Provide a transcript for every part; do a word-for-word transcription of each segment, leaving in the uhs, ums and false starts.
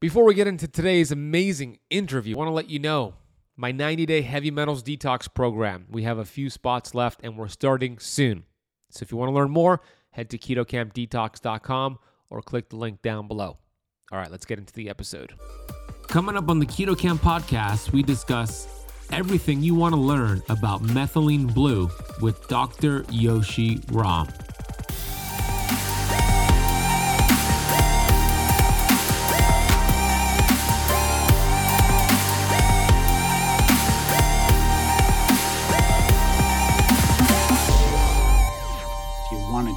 Before we get into today's amazing interview, I want to let you know my ninety-day Heavy Metals Detox program. We have a few spots left and we're starting soon. So if you want to learn more, head to keto camp detox dot com or click the link down below. All right, let's get into the episode. Coming up on the Keto Camp podcast, we discuss everything you want to learn about methylene blue with Doctor Yoshi Rahm.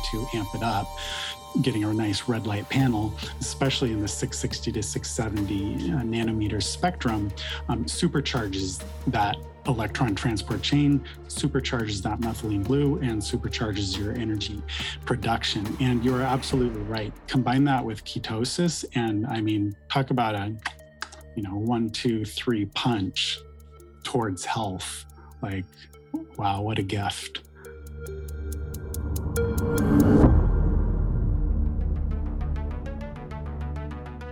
To amp it up, getting a nice red light panel, especially in the six sixty to six seventy uh, nanometer spectrum, um, supercharges that electron transport chain, supercharges that methylene blue, and supercharges your energy production. And you're absolutely right. Combine that with ketosis, and I mean, talk about a, you know, one, two, three punch towards health. Like, wow, what a gift.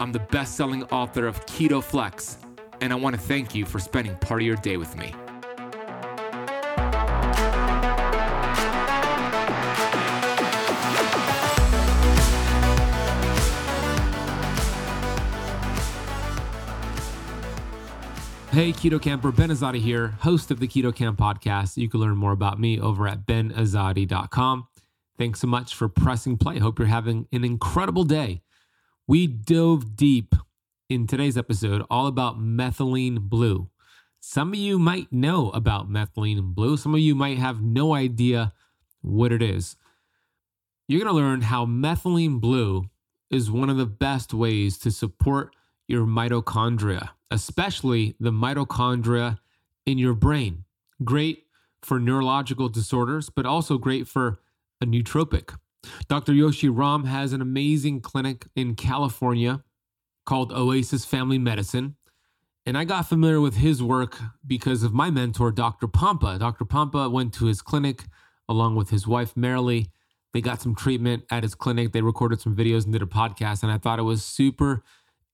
I'm the best-selling author of Keto Flex, and I want to thank you for spending part of your day with me. Hey, Keto Camper, Ben Azadi here, host of the Keto Camp podcast. You can learn more about me over at ben azadi dot com. Thanks so much for pressing play. Hope you're having an incredible day. We dove deep in today's episode all about methylene blue. Some of you might know about methylene blue. Some of you might have no idea what it is. You're going to learn how methylene blue is one of the best ways to support your mitochondria, especially the mitochondria in your brain. Great for neurological disorders, but also great for a nootropic. Doctor Yoshi Rahm has an amazing clinic in California called Oasis Family Medicine. And I got familiar with his work because of my mentor, Doctor Pompa. Doctor Pompa went to his clinic along with his wife, Marilee. They got some treatment at his clinic. They recorded some videos and did a podcast, and I thought it was super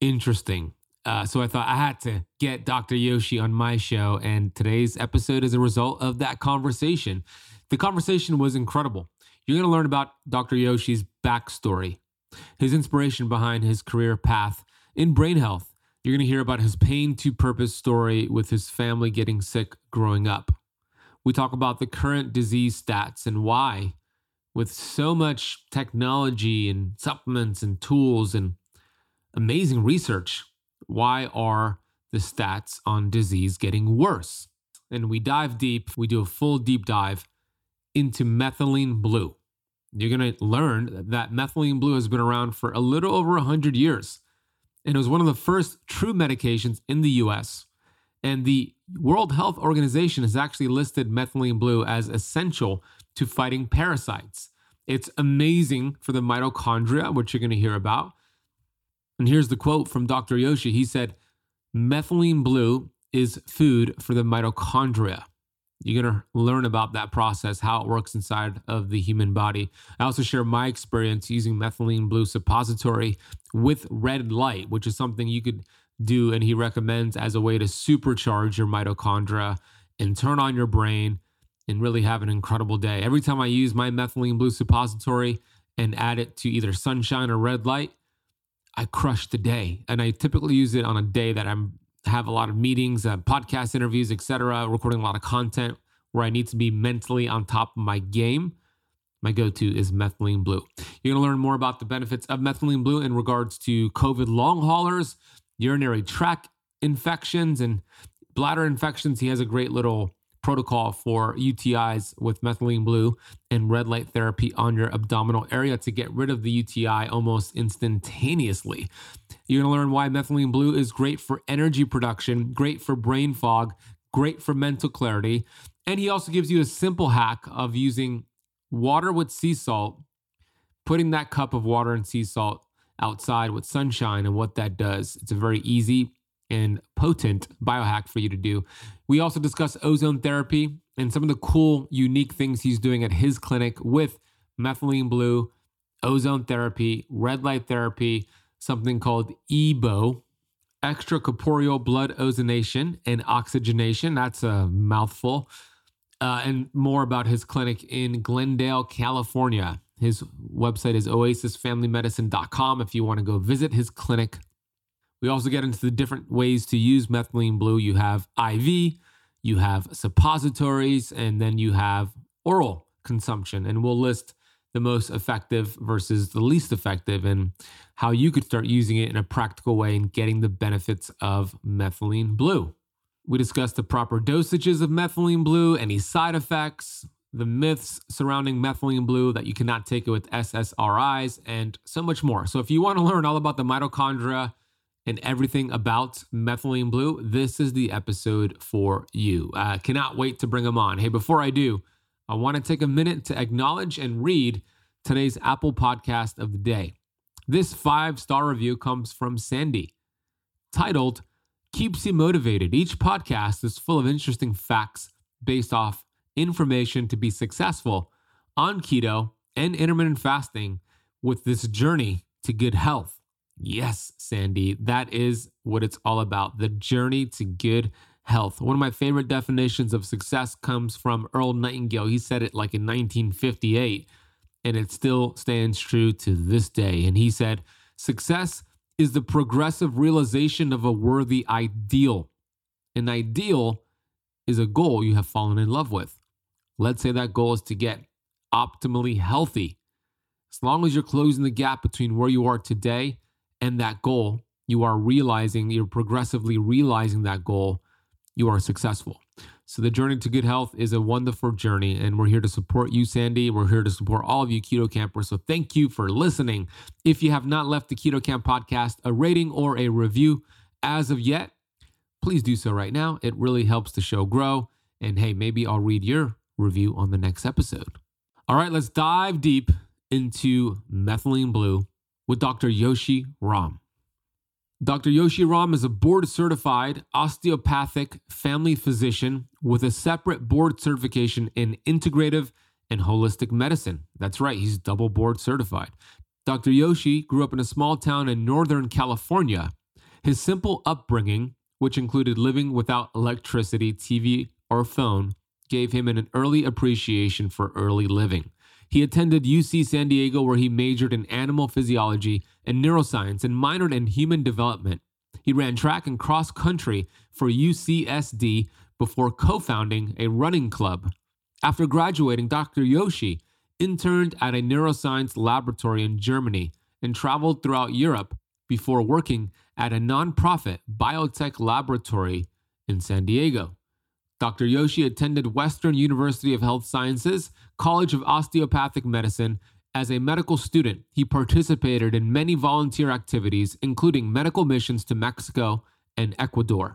interesting. Uh, so I thought I had to get Doctor Yoshi on my show, and today's episode is a result of that conversation. The conversation was incredible. You're going to learn about Doctor Yoshi's backstory, his inspiration behind his career path in brain health. You're going to hear about his pain to purpose story with his family getting sick growing up. We talk about the current disease stats and why, with so much technology and supplements and tools and amazing research, why are the stats on disease getting worse? And we dive deep. We do a full deep dive into methylene blue. You're going to learn that methylene blue has been around for a little over one hundred years, and it was one of the first true medications in the U S, and the World Health Organization has actually listed methylene blue as essential to fighting parasites. It's amazing for the mitochondria, which you're going to hear about. And here's the quote from Doctor Yoshi. He said, "Methylene blue is food for the mitochondria." You're going to learn about that process, how it works inside of the human body. I also share my experience using methylene blue suppository with red light, which is something you could do, and he recommends as a way to supercharge your mitochondria and turn on your brain and really have an incredible day. Every time I use my methylene blue suppository and add it to either sunshine or red light, I crush the day. And I typically use it on a day that I'm have a lot of meetings, uh, podcast interviews, et cetera, recording a lot of content where I need to be mentally on top of my game. My go-to is methylene blue. You're going to learn more about the benefits of methylene blue in regards to COVID long haulers, urinary tract infections, and bladder infections. He has a great little protocol for U T Is with methylene blue and red light therapy on your abdominal area to get rid of the U T I almost instantaneously. You're going to learn why methylene blue is great for energy production, great for brain fog, great for mental clarity. And he also gives you a simple hack of using water with sea salt, putting that cup of water and sea salt outside with sunshine and what that does. It's a very easy and potent biohack for you to do. We also discuss ozone therapy and some of the cool, unique things he's doing at his clinic with methylene blue, ozone therapy, red light therapy, something called EBOO, extracorporeal blood ozonation and oxygenation. That's a mouthful. Uh, and more about his clinic in Glendale, California. His website is oasis family medicine dot com if you want to go visit his clinic. We also get into the different ways to use methylene blue. You have I V, you have suppositories, and then you have oral consumption. And we'll list the most effective versus the least effective and how you could start using it in a practical way and getting the benefits of methylene blue. We discuss the proper dosages of methylene blue, any side effects, the myths surrounding methylene blue, that you cannot take it with S S R Is, and so much more. So if you want to learn all about the mitochondria and everything about methylene blue, this is the episode for you. I uh, cannot wait to bring them on. Hey, before I do, I want to take a minute to acknowledge and read today's Apple podcast of the day. This five-star review comes from Sandy, titled, "Keeps You Motivated. Each podcast is full of interesting facts based off information to be successful on keto and intermittent fasting with this journey to good health." Yes, Sandy, that is what it's all about, the journey to good health. One of my favorite definitions of success comes from Earl Nightingale. He said it like in nineteen fifty-eight, and it still stands true to this day. And he said, "Success is the progressive realization of a worthy ideal. An ideal is a goal you have fallen in love with. Let's say that goal is to get optimally healthy. As long as you're closing the gap between where you are today and that goal, you are realizing, you're progressively realizing that goal, you are successful." So the journey to good health is a wonderful journey, and we're here to support you, Sandy. We're here to support all of you keto campers. So thank you for listening. If you have not left the Keto Camp podcast a rating or a review as of yet, please do so right now. It really helps the show grow. And hey, maybe I'll read your review on the next episode. All right, let's dive deep into methylene blue with Doctor Yoshi Rahm. Doctor Yoshi Rahm is a board-certified osteopathic family physician with a separate board certification in integrative and holistic medicine. That's right, he's double board certified. Doctor Yoshi grew up in a small town in Northern California. His simple upbringing, which included living without electricity, T V, or phone, gave him an early appreciation for early living. He attended U C San Diego, where he majored in animal physiology and neuroscience and minored in human development. He ran track and cross country for U C S D before co-founding a running club. After graduating, Doctor Yoshi interned at a neuroscience laboratory in Germany and traveled throughout Europe before working at a nonprofit biotech laboratory in San Diego. Doctor Yoshi attended Western University of Health Sciences, College of Osteopathic Medicine. As a medical student, he participated in many volunteer activities, including medical missions to Mexico and Ecuador.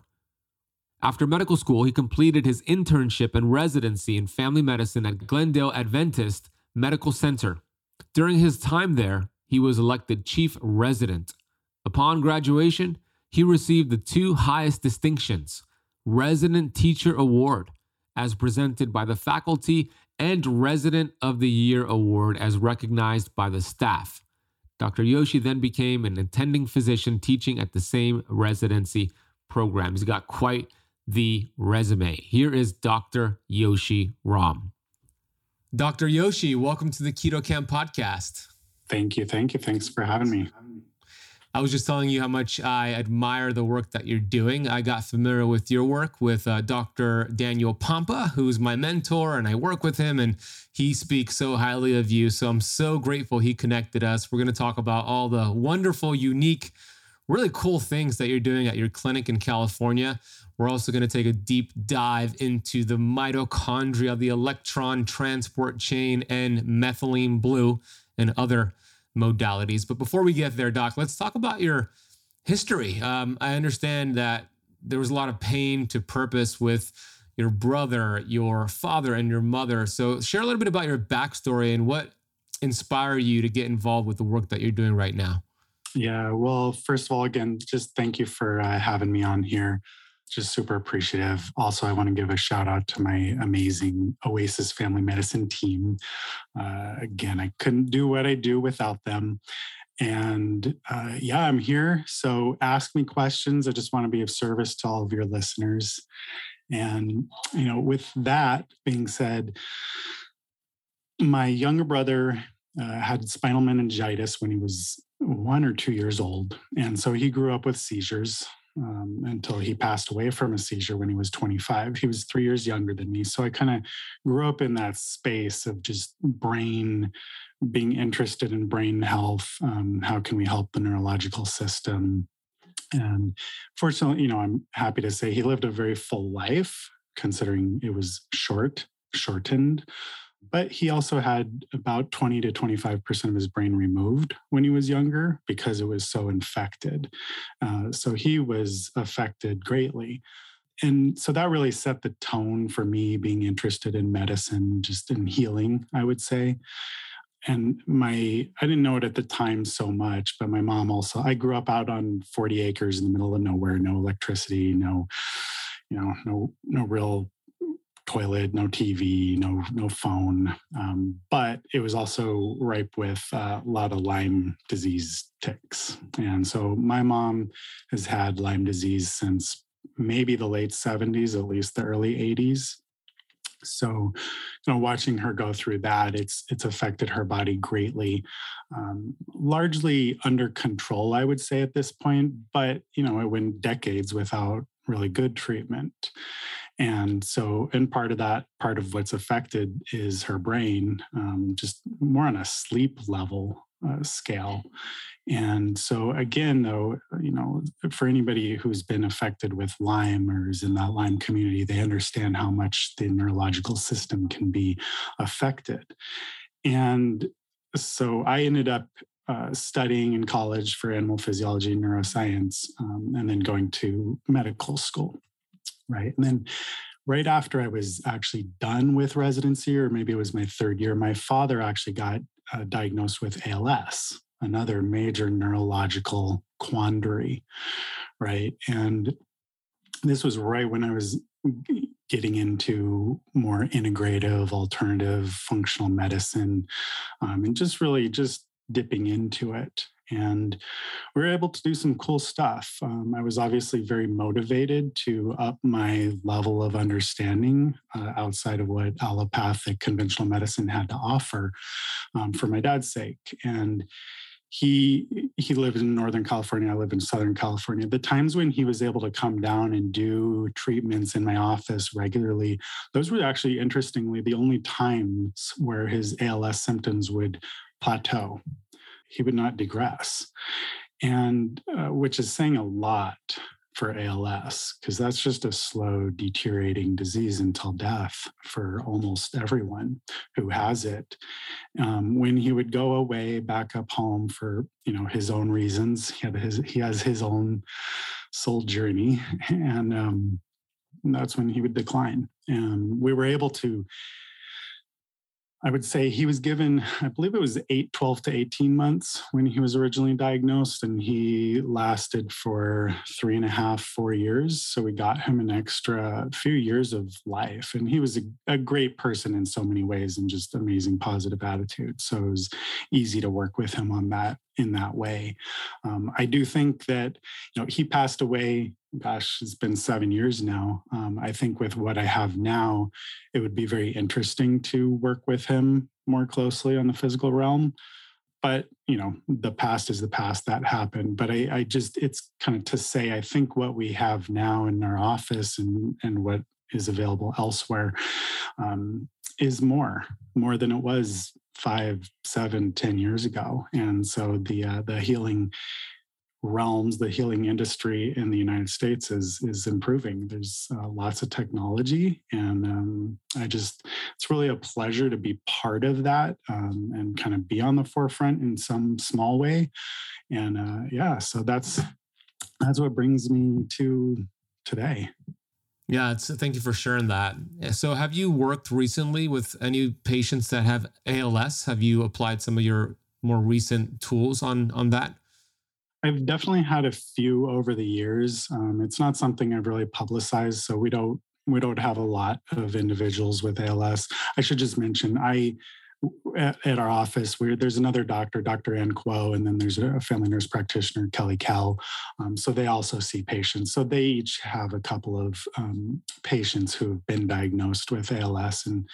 After medical school, he completed his internship and residency in family medicine at Glendale Adventist Medical Center. During his time there, he was elected chief resident. Upon graduation, he received the two highest distinctions, Resident Teacher Award, as presented by the faculty, and Resident of the Year Award, as recognized by the staff. Doctor Yoshi then became an attending physician teaching at the same residency program. He's got quite the resume. Here is Doctor Yoshi Rahm. Doctor Yoshi, welcome to the Keto Camp podcast. Thank you. Thank you. Thanks for having me. I was just telling you how much I admire the work that you're doing. I got familiar with your work with uh, Doctor Daniel Pompa, who's my mentor, and I work with him, and he speaks so highly of you. So I'm so grateful he connected us. We're going to talk about all the wonderful, unique really cool things that you're doing at your clinic in California. We're also going to take a deep dive into the mitochondria, the electron transport chain, and methylene blue and other modalities. But before we get there, Doc, let's talk about your history. Um, I understand that there was a lot of pain to purpose with your brother, your father, and your mother. So share a little bit about your backstory and what inspired you to get involved with the work that you're doing right now. Yeah, well, first of all, again, just thank you for uh, having me on here. Just super appreciative. Also, I want to give a shout out to my amazing Oasis Family Medicine team. Uh, again, I couldn't do what I do without them. And uh, yeah, I'm here. So ask me questions. I just want to be of service to all of your listeners. And, you know, with that being said, my younger brother uh, had spinal meningitis when he was one or two years old. And so he grew up with seizures. Um, until he passed away from a seizure when he was twenty-five. He was three years younger than me. So I kind of grew up in that space of just brain, being interested in brain health. Um, how can we help the neurological system? And fortunately, you know, I'm happy to say he lived a very full life, considering it was short, shortened. But he also had about twenty to twenty-five percent of his brain removed when he was younger because it was so infected. Uh, so he was affected greatly. And so that really set the tone for me being interested in medicine, just in healing, I would say. And my, I didn't know it at the time so much, but my mom also, I grew up out on forty acres in the middle of nowhere, no electricity, no, you know, no, no real toilet, no T V, no no phone, um, but it was also ripe with uh, a lot of Lyme disease ticks. And so my mom has had Lyme disease since maybe the late seventies, at least the early eighties. So, you know, watching her go through that, it's it's affected her body greatly, um, largely under control, I would say at this point, but, you know, it went decades without really good treatment. And so, and part of that, part of what's affected is her brain, um, just more on a sleep level uh, scale. And so again, though, you know, for anybody who's been affected with Lyme or is in that Lyme community, they understand how much the neurological system can be affected. And so I ended up Uh, studying in college for animal physiology and neuroscience, um, and then going to medical school, right? And then right after I was actually done with residency, or maybe it was my third year, my father actually got uh, diagnosed with A L S, another major neurological quandary, right? And this was right when I was getting into more integrative, alternative, functional medicine, um, and just really just dipping into it. And we were able to do some cool stuff. Um, I was obviously very motivated to up my level of understanding uh, outside of what allopathic conventional medicine had to offer, um, for my dad's sake. And he he lived in Northern California. I live in Southern California. The times when he was able to come down and do treatments in my office regularly, those were actually, interestingly, the only times where his A L S symptoms would plateau. He would not digress, and uh, which is saying a lot for A L S, because that's just a slow deteriorating disease until death for almost everyone who has it. Um, when he would go away back up home for, you know, his own reasons, he had his, he has his own soul journey, and um, that's when he would decline. And we were able to, I would say he was given, I believe it was eight, twelve to eighteen months when he was originally diagnosed, and he lasted for three and a half, four years. So we got him an extra few years of life, and he was a, a great person in so many ways and just amazing positive attitude. So it was easy to work with him on that, in that way. Um, I do think that, you know, he passed away, gosh, it's been seven years now. Um, I think with what I have now, it would be very interesting to work with him more closely on the physical realm. But, you know, the past is the past, that happened. But I, I just, it's kind of to say, I think what we have now in our office and, and what is available elsewhere um, is more, more than it was five, seven, ten years ago. And so the uh, the healing realms, the healing industry in the United States is is improving. There's uh, lots of technology, and um, I just it's really a pleasure to be part of that um, and kind of be on the forefront in some small way. And uh, yeah, so that's that's what brings me to today. Yeah, it's, thank you for sharing that. So have you worked recently with any patients that have A L S? Have you applied some of your more recent tools on, on that? I've definitely had a few over the years. Um, it's not something I've really publicized, so we don't we don't have a lot of individuals with A L S. I should just mention, I at, at our office, we're, there's another doctor, Doctor Ann Quo, and then there's a family nurse practitioner, Kelly Kel. Um, so they also see patients. So they each have a couple of um, patients who have been diagnosed with A L S. And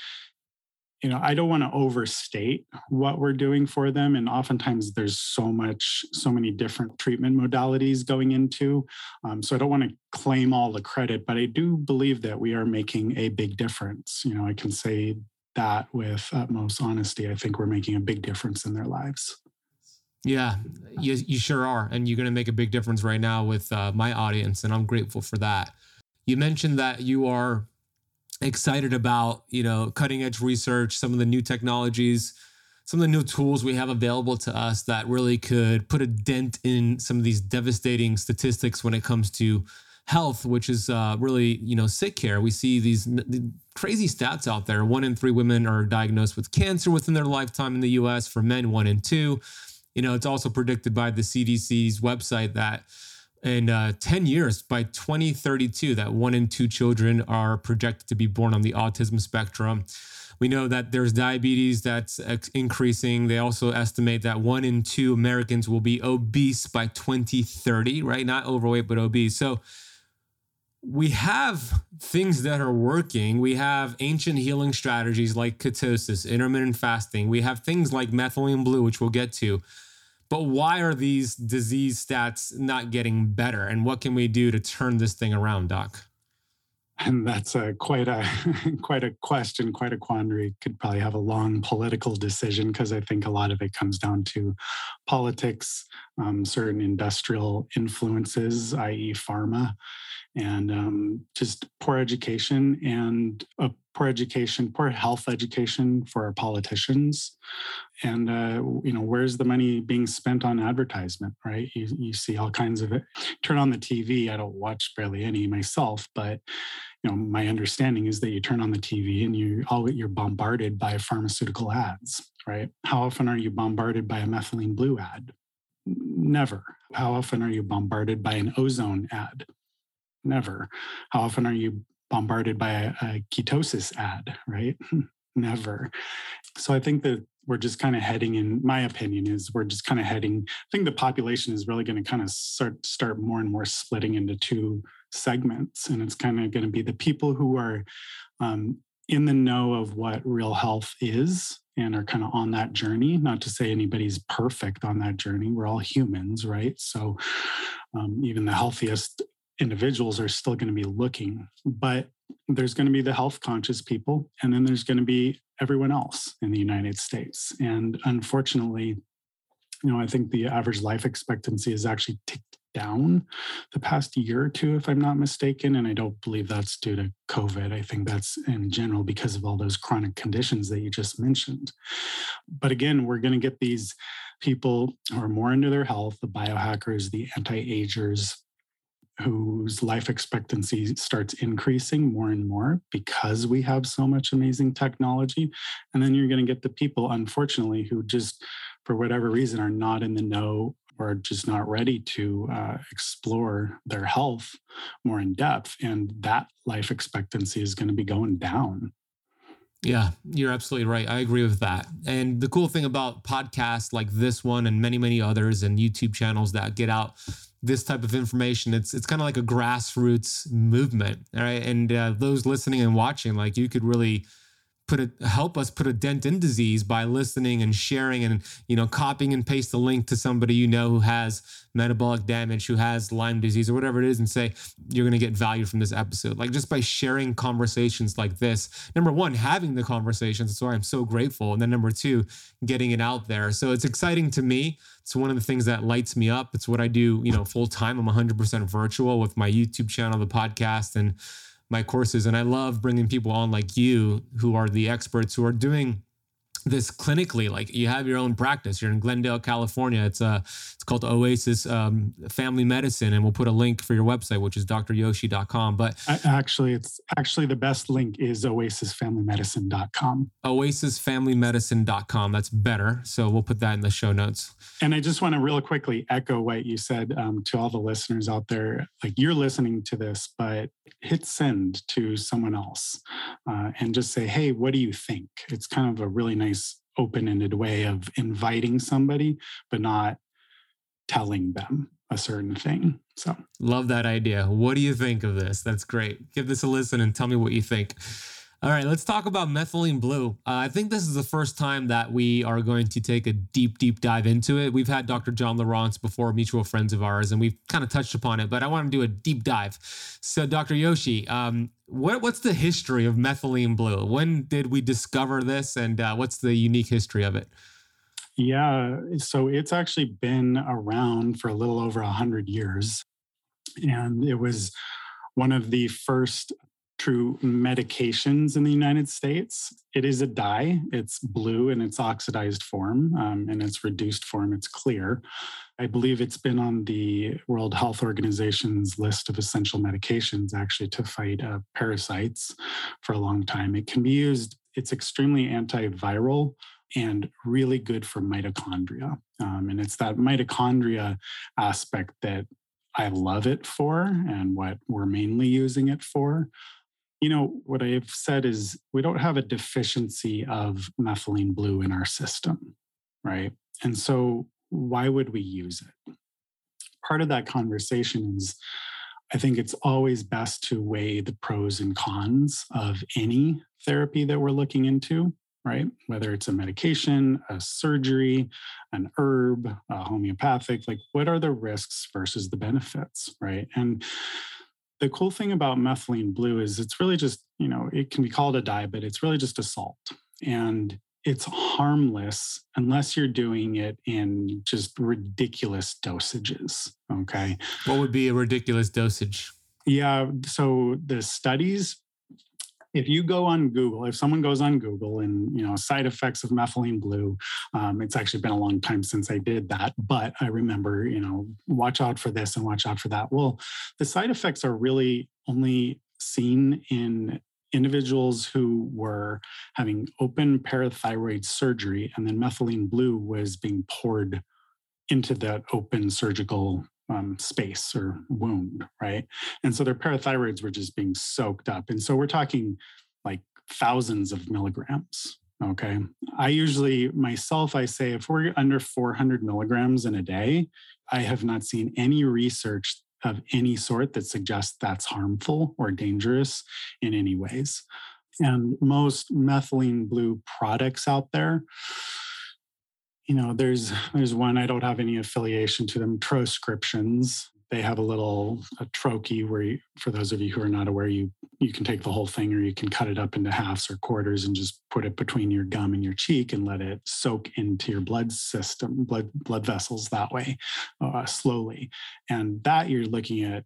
you know, I don't want to overstate what we're doing for them. And oftentimes there's so much, so many different treatment modalities going into. Um, so I don't want to claim all the credit, but I do believe that we are making a big difference. You know, I can say that with utmost honesty. I think we're making a big difference in their lives. Yeah, you, you sure are. And you're going to make a big difference right now with uh, my audience. And I'm grateful for that. You mentioned that you are excited about, you know, cutting edge research, some of the new technologies, some of the new tools we have available to us that really could put a dent in some of these devastating statistics when it comes to health, which is uh, really, you know, sick care. We see these n- crazy stats out there. One in three women are diagnosed with cancer within their lifetime in the U S. For men, one in two. You know, it's also predicted by the C D C's website that in uh, ten years, by twenty thirty-two, that one in two children are projected to be born on the autism spectrum. We know that there's diabetes that's ex- increasing. They also estimate that one in two Americans will be obese by twenty thirty, right? Not overweight, but obese. So we have things that are working. We have ancient healing strategies like ketosis, intermittent fasting. We have things like methylene blue, which we'll get to. But why are these disease stats not getting better? And what can we do to turn this thing around, Doc? And that's a, quite a quite a question, quite a quandary. Could probably have a long political decision because I think a lot of it comes down to politics, um, certain industrial influences, that is pharma, and um, just poor education and a poor education, poor health education for our politicians. And, uh, you know, where's the money being spent on advertisement, right? You, you see all kinds of it. Turn on the T V. I don't watch barely any myself, but, you know, my understanding is that you turn on the T V and you all you're bombarded by pharmaceutical ads, right? How often are you bombarded by a methylene blue ad? Never. How often are you bombarded by an ozone ad? Never. How often are you bombarded by a, a ketosis ad, right? Never. So I think that we're just kind of heading, in my opinion, is we're just kind of heading, I think the population is really going to kind of start, start more and more splitting into two segments. And it's kind of going to be the people who are um, in the know of what real health is and are kind of on that journey. Not to say anybody's perfect on that journey. We're all humans, right? So um, even the healthiest individuals are still going to be looking, but there's going to be the health conscious people, and then there's going to be everyone else in the United States. And unfortunately, you know, I think the average life expectancy has actually ticked down the past year or two, if I'm not mistaken. And I don't believe that's due to COVID. I think that's in general because of all those chronic conditions that you just mentioned. But again, we're going to get these people who are more into their health, the biohackers, the anti-agers, whose life expectancy starts increasing more and more because we have so much amazing technology. And then you're going to get the people, unfortunately, who just, for whatever reason, are not in the know or just not ready to uh, explore their health more in depth. And that life expectancy is going to be going down. Yeah, you're absolutely right. I agree with that. And the cool thing about podcasts like this one and many, many others and YouTube channels that get out this type of information, it's it's kind of like a grassroots movement, all right? And uh, those listening and watching, like you could really put a, help us put a dent in disease by listening and sharing and, you know, copying and paste the link to somebody you know who has metabolic damage, who has Lyme disease or whatever it is, and say, you're going to get value from this episode. Like, just by sharing conversations like this, number one, having the conversations. That's why I'm so grateful. And then number two, getting it out there. So it's exciting to me. It's one of the things that lights me up. It's what I do, you know, full time. I'm one hundred percent virtual with my YouTube channel, the podcast, and my courses. And I love bringing people on like you, who are the experts, who are doing this clinically. Like, you have your own practice. You're in Glendale, California. It's uh, it's called Oasis um, Family Medicine, and we'll put a link for your website, which is dr yoshi dot com. But actually, it's actually the best link is oasis family medicine dot com. oasis family medicine dot com. That's better. So we'll put that in the show notes. And I just want to real quickly echo what you said um, to all the listeners out there. Like, you're listening to this, but hit send to someone else uh, and just say, hey, what do you think? It's kind of a really nice open-ended way of inviting somebody, but not telling them a certain thing. So love that idea. What do you think of this? That's great. Give this a listen and tell me what you think. All right, let's talk about methylene blue. Uh, I think this is the first time that we are going to take a deep, deep dive into it. We've had Doctor John Lieurance before, mutual friends of ours, and we've kind of touched upon it, but I want to do a deep dive. So Doctor Yoshi, um, what, what's the history of methylene blue? When did we discover this, and uh, what's the unique history of it? Yeah, so it's actually been around for a little over one hundred years, and it was one of the first true medications in the United States. It is a dye. It's blue in its oxidized form, um, in its reduced form, it's clear. I believe it's been on the World Health Organization's list of essential medications, actually, to fight uh, parasites for a long time. It can be used, it's extremely antiviral and really good for mitochondria. Um, and it's that mitochondria aspect that I love it for and what we're mainly using it for. You know, what I've said is we don't have a deficiency of methylene blue in our system, right? And so why would we use it? Part of that conversation is, I think it's always best to weigh the pros and cons of any therapy that we're looking into, right? Whether it's a medication, a surgery, an herb, a homeopathic, like what are the risks versus the benefits, right? And the cool thing about methylene blue is it's really just, you know, it can be called a dye, but it's really just a salt. And it's harmless unless you're doing it in just ridiculous dosages, okay? What would be a ridiculous dosage? Yeah, so the studies, if you go on Google, if someone goes on Google and, you know, side effects of methylene blue, um, it's actually been a long time since I did that, but I remember, you know, watch out for this and watch out for that. Well, the side effects are really only seen in individuals who were having open parathyroid surgery, and then methylene blue was being poured into that open surgical Um, space or wound, right? And so their parathyroids were just being soaked up. And so we're talking like thousands of milligrams, okay? I usually, myself, I say if we're under four hundred milligrams in a day, I have not seen any research of any sort that suggests that's harmful or dangerous in any ways. And most methylene blue products out there, you know, there's there's one, I don't have any affiliation to them, Troscriptions. They have a little a troche where, you, for those of you who are not aware, you you can take the whole thing or you can cut it up into halves or quarters and just put it between your gum and your cheek and let it soak into your blood system, blood blood vessels that way, uh, slowly. And that you're looking at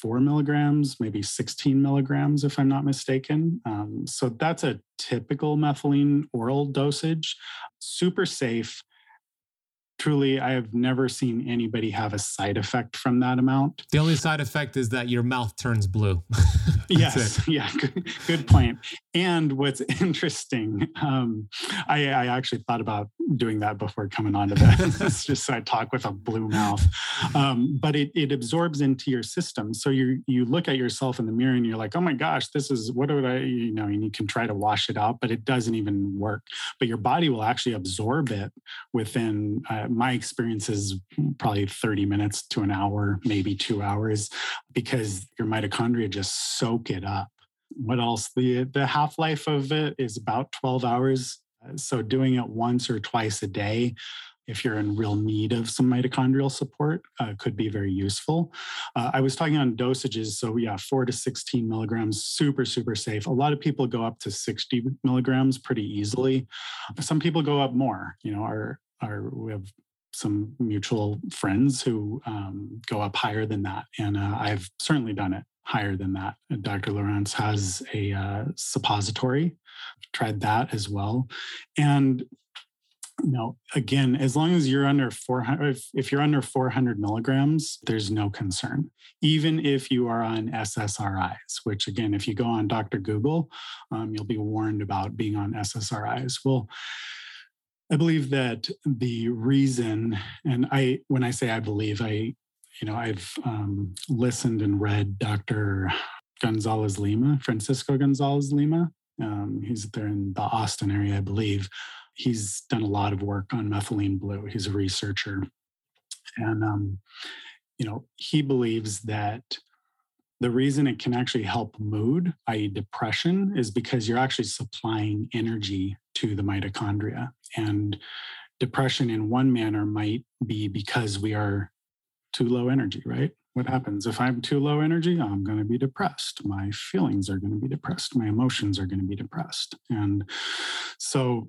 four milligrams, maybe sixteen milligrams, if I'm not mistaken. Um, so that's a typical methylene oral dosage, super safe. Truly, I have never seen anybody have a side effect from that amount. The only side effect is that your mouth turns blue. Yes. It. Yeah. Good, good point. And what's interesting, um, I, I actually thought about doing that before coming on to this. It's just so I talk with a blue mouth. Um, but it, it absorbs into your system. So you you look at yourself in the mirror and you're like, oh my gosh, this is, what would I, you know, and you can try to wash it out, but it doesn't even work. But your body will actually absorb it within, uh, my experience is probably thirty minutes to an hour, maybe two hours, because your mitochondria just soak it up. what else? The, the half-life of it is about twelve hours. So doing it once or twice a day, if you're in real need of some mitochondrial support, uh, could be very useful. Uh, I was talking on dosages. So yeah, four to sixteen milligrams, super, super safe. A lot of people go up to sixty milligrams pretty easily. Some people go up more. You know, our, our, we have some mutual friends who um, go up higher than that. And uh, I've certainly done it higher than that. Doctor Lieurance has a uh, suppository. I've tried that as well. And you know, again, as long as you're under four hundred, if, if you're under four hundred milligrams, there's no concern. Even if you are on S S R Is, which again, if you go on Doctor Google, um, you'll be warned about being on S S R Is. Well, I believe that the reason, and I, when I say I believe, I, you know, I've um, listened and read Doctor Gonzalez Lima, Francisco Gonzalez Lima. Um, he's there in the Austin area, I believe. He's done a lot of work on methylene blue. He's a researcher. And, um, you know, he believes that the reason it can actually help mood, that is depression, is because you're actually supplying energy to the mitochondria. And depression in one manner might be because we are too low energy, right? What happens if I'm too low energy? I'm going to be depressed. My feelings are going to be depressed. My emotions are going to be depressed. And so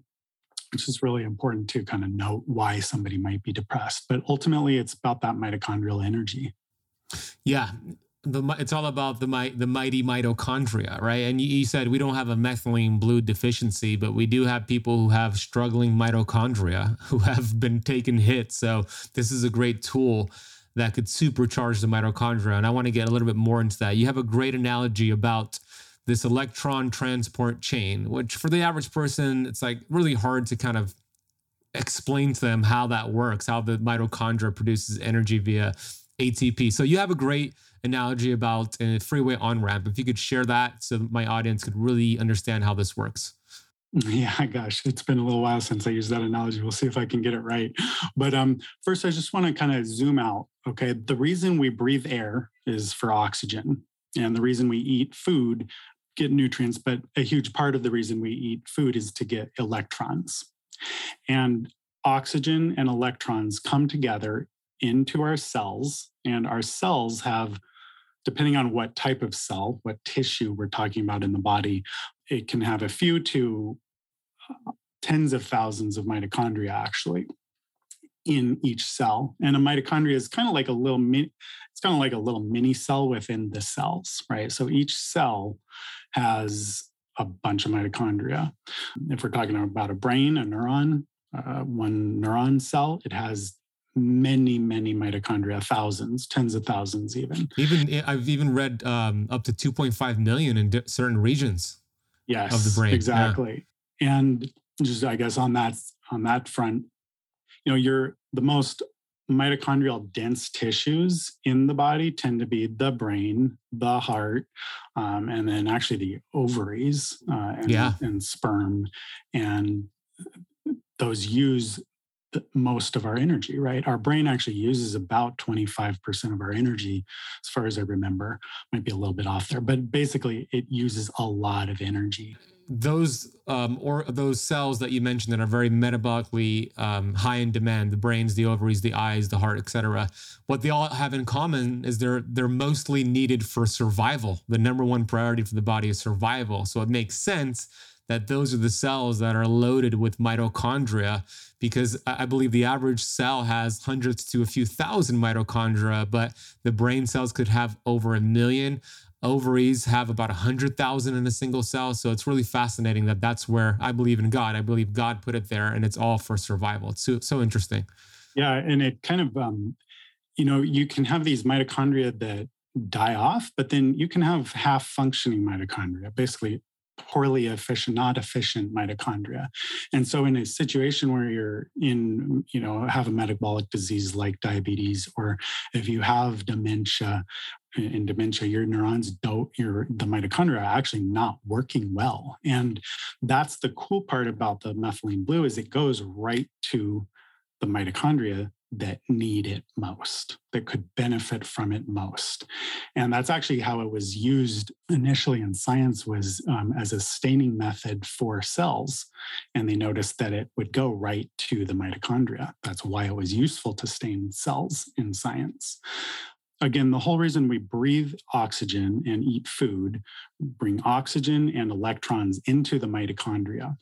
it's just really important to kind of note why somebody might be depressed. But ultimately, it's about that mitochondrial energy. Yeah. The, it's all about the the mighty mitochondria, right? And you, you said we don't have a methylene blue deficiency, but we do have people who have struggling mitochondria who have been taking hits. So this is a great tool that could supercharge the mitochondria. And I want to get a little bit more into that. You have a great analogy about this electron transport chain, which for the average person, it's like really hard to kind of explain to them how that works, how the mitochondria produces energy via A T P. So you have a great analogy about a freeway on-ramp. If you could share that so that my audience could really understand how this works. Yeah, gosh, it's been a little while since I used that analogy. We'll see if I can get it right. But um, first, I just want to kind of zoom out. Okay, the reason we breathe air is for oxygen. And the reason we eat food, get nutrients, but a huge part of the reason we eat food is to get electrons. And oxygen and electrons come together into our cells, and our cells have, depending on what type of cell, what tissue we're talking about in the body, it can have a few to tens of thousands of mitochondria actually in each cell. And a mitochondria is kind of like a little mini, it's kind of like a little mini cell within the cells, right? So each cell has a bunch of mitochondria. If we're talking about a brain, a neuron, uh, one neuron cell, it has many, many mitochondria, thousands, tens of thousands, even. Even I've even read um, up to two point five million in d- certain regions. Yes, of the brain. Exactly. Yeah. And just I guess on that on that front, you know, you're the most mitochondrial dense tissues in the body tend to be the brain, the heart, um, and then actually the ovaries uh, and, yeah. and sperm, and those use most of our energy, right? Our brain actually uses about twenty-five percent of our energy, as far as I remember. Might be a little bit off there, but basically it uses a lot of energy. Those um, or those cells that you mentioned that are very metabolically um, high in demand, the brains, the ovaries, the eyes, the heart, et cetera, what they all have in common is they're they're mostly needed for survival. The number one priority for the body is survival. So it makes sense that those are the cells that are loaded with mitochondria, because I believe the average cell has hundreds to a few thousand mitochondria, but the brain cells could have over a million. Ovaries have about one hundred thousand in a single cell. So it's really fascinating that that's where I believe in God. I believe God put it there, and it's all for survival. It's so, so interesting. Yeah, and it kind of, um, you know, you can have these mitochondria that die off, but then you can have half-functioning mitochondria, basically poorly efficient, not efficient mitochondria. And so in a situation where you're in, you know, have a metabolic disease like diabetes, or if you have dementia, in dementia, your neurons don't, your, the mitochondria are actually not working well. And that's the cool part about the methylene blue is it goes right to the mitochondria that need it most, that could benefit from it most. And that's actually how it was used initially in science, was um, as a staining method for cells. And they noticed that it would go right to the mitochondria. That's why it was useful to stain cells in science. Again, the whole reason we breathe oxygen and eat food, bring oxygen and electrons into the mitochondria.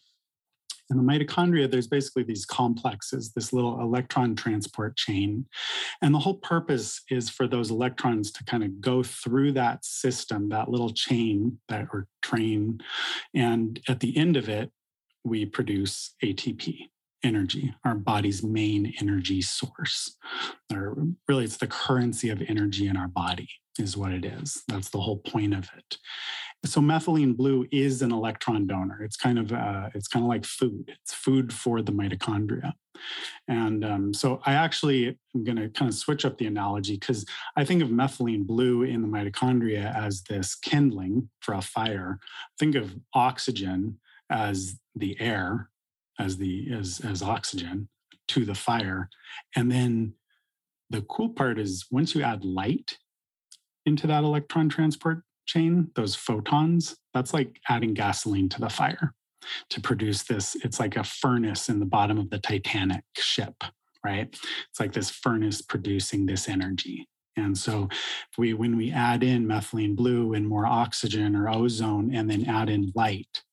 In the mitochondria, there's basically these complexes, this little electron transport chain. And the whole purpose is for those electrons to kind of go through that system, that little chain that or train. And at the end of it, we produce A T P, energy, our body's main energy source. Or really, it's the currency of energy in our body is what it is. That's the whole point of it. So methylene blue is an electron donor. It's kind of uh, it's kind of like food. It's food for the mitochondria. And um, so I actually am going to kind of switch up the analogy, because I think of methylene blue in the mitochondria as this kindling for a fire. Think of oxygen as the air, as the as as oxygen to the fire. And then the cool part is once you add light into that electron transport chain, those photons, that's like adding gasoline to the fire to produce this. It's like a furnace in the bottom of the Titanic ship, right? It's like this furnace producing this energy. And so we, when we add in methylene blue and more oxygen or ozone and then add in light,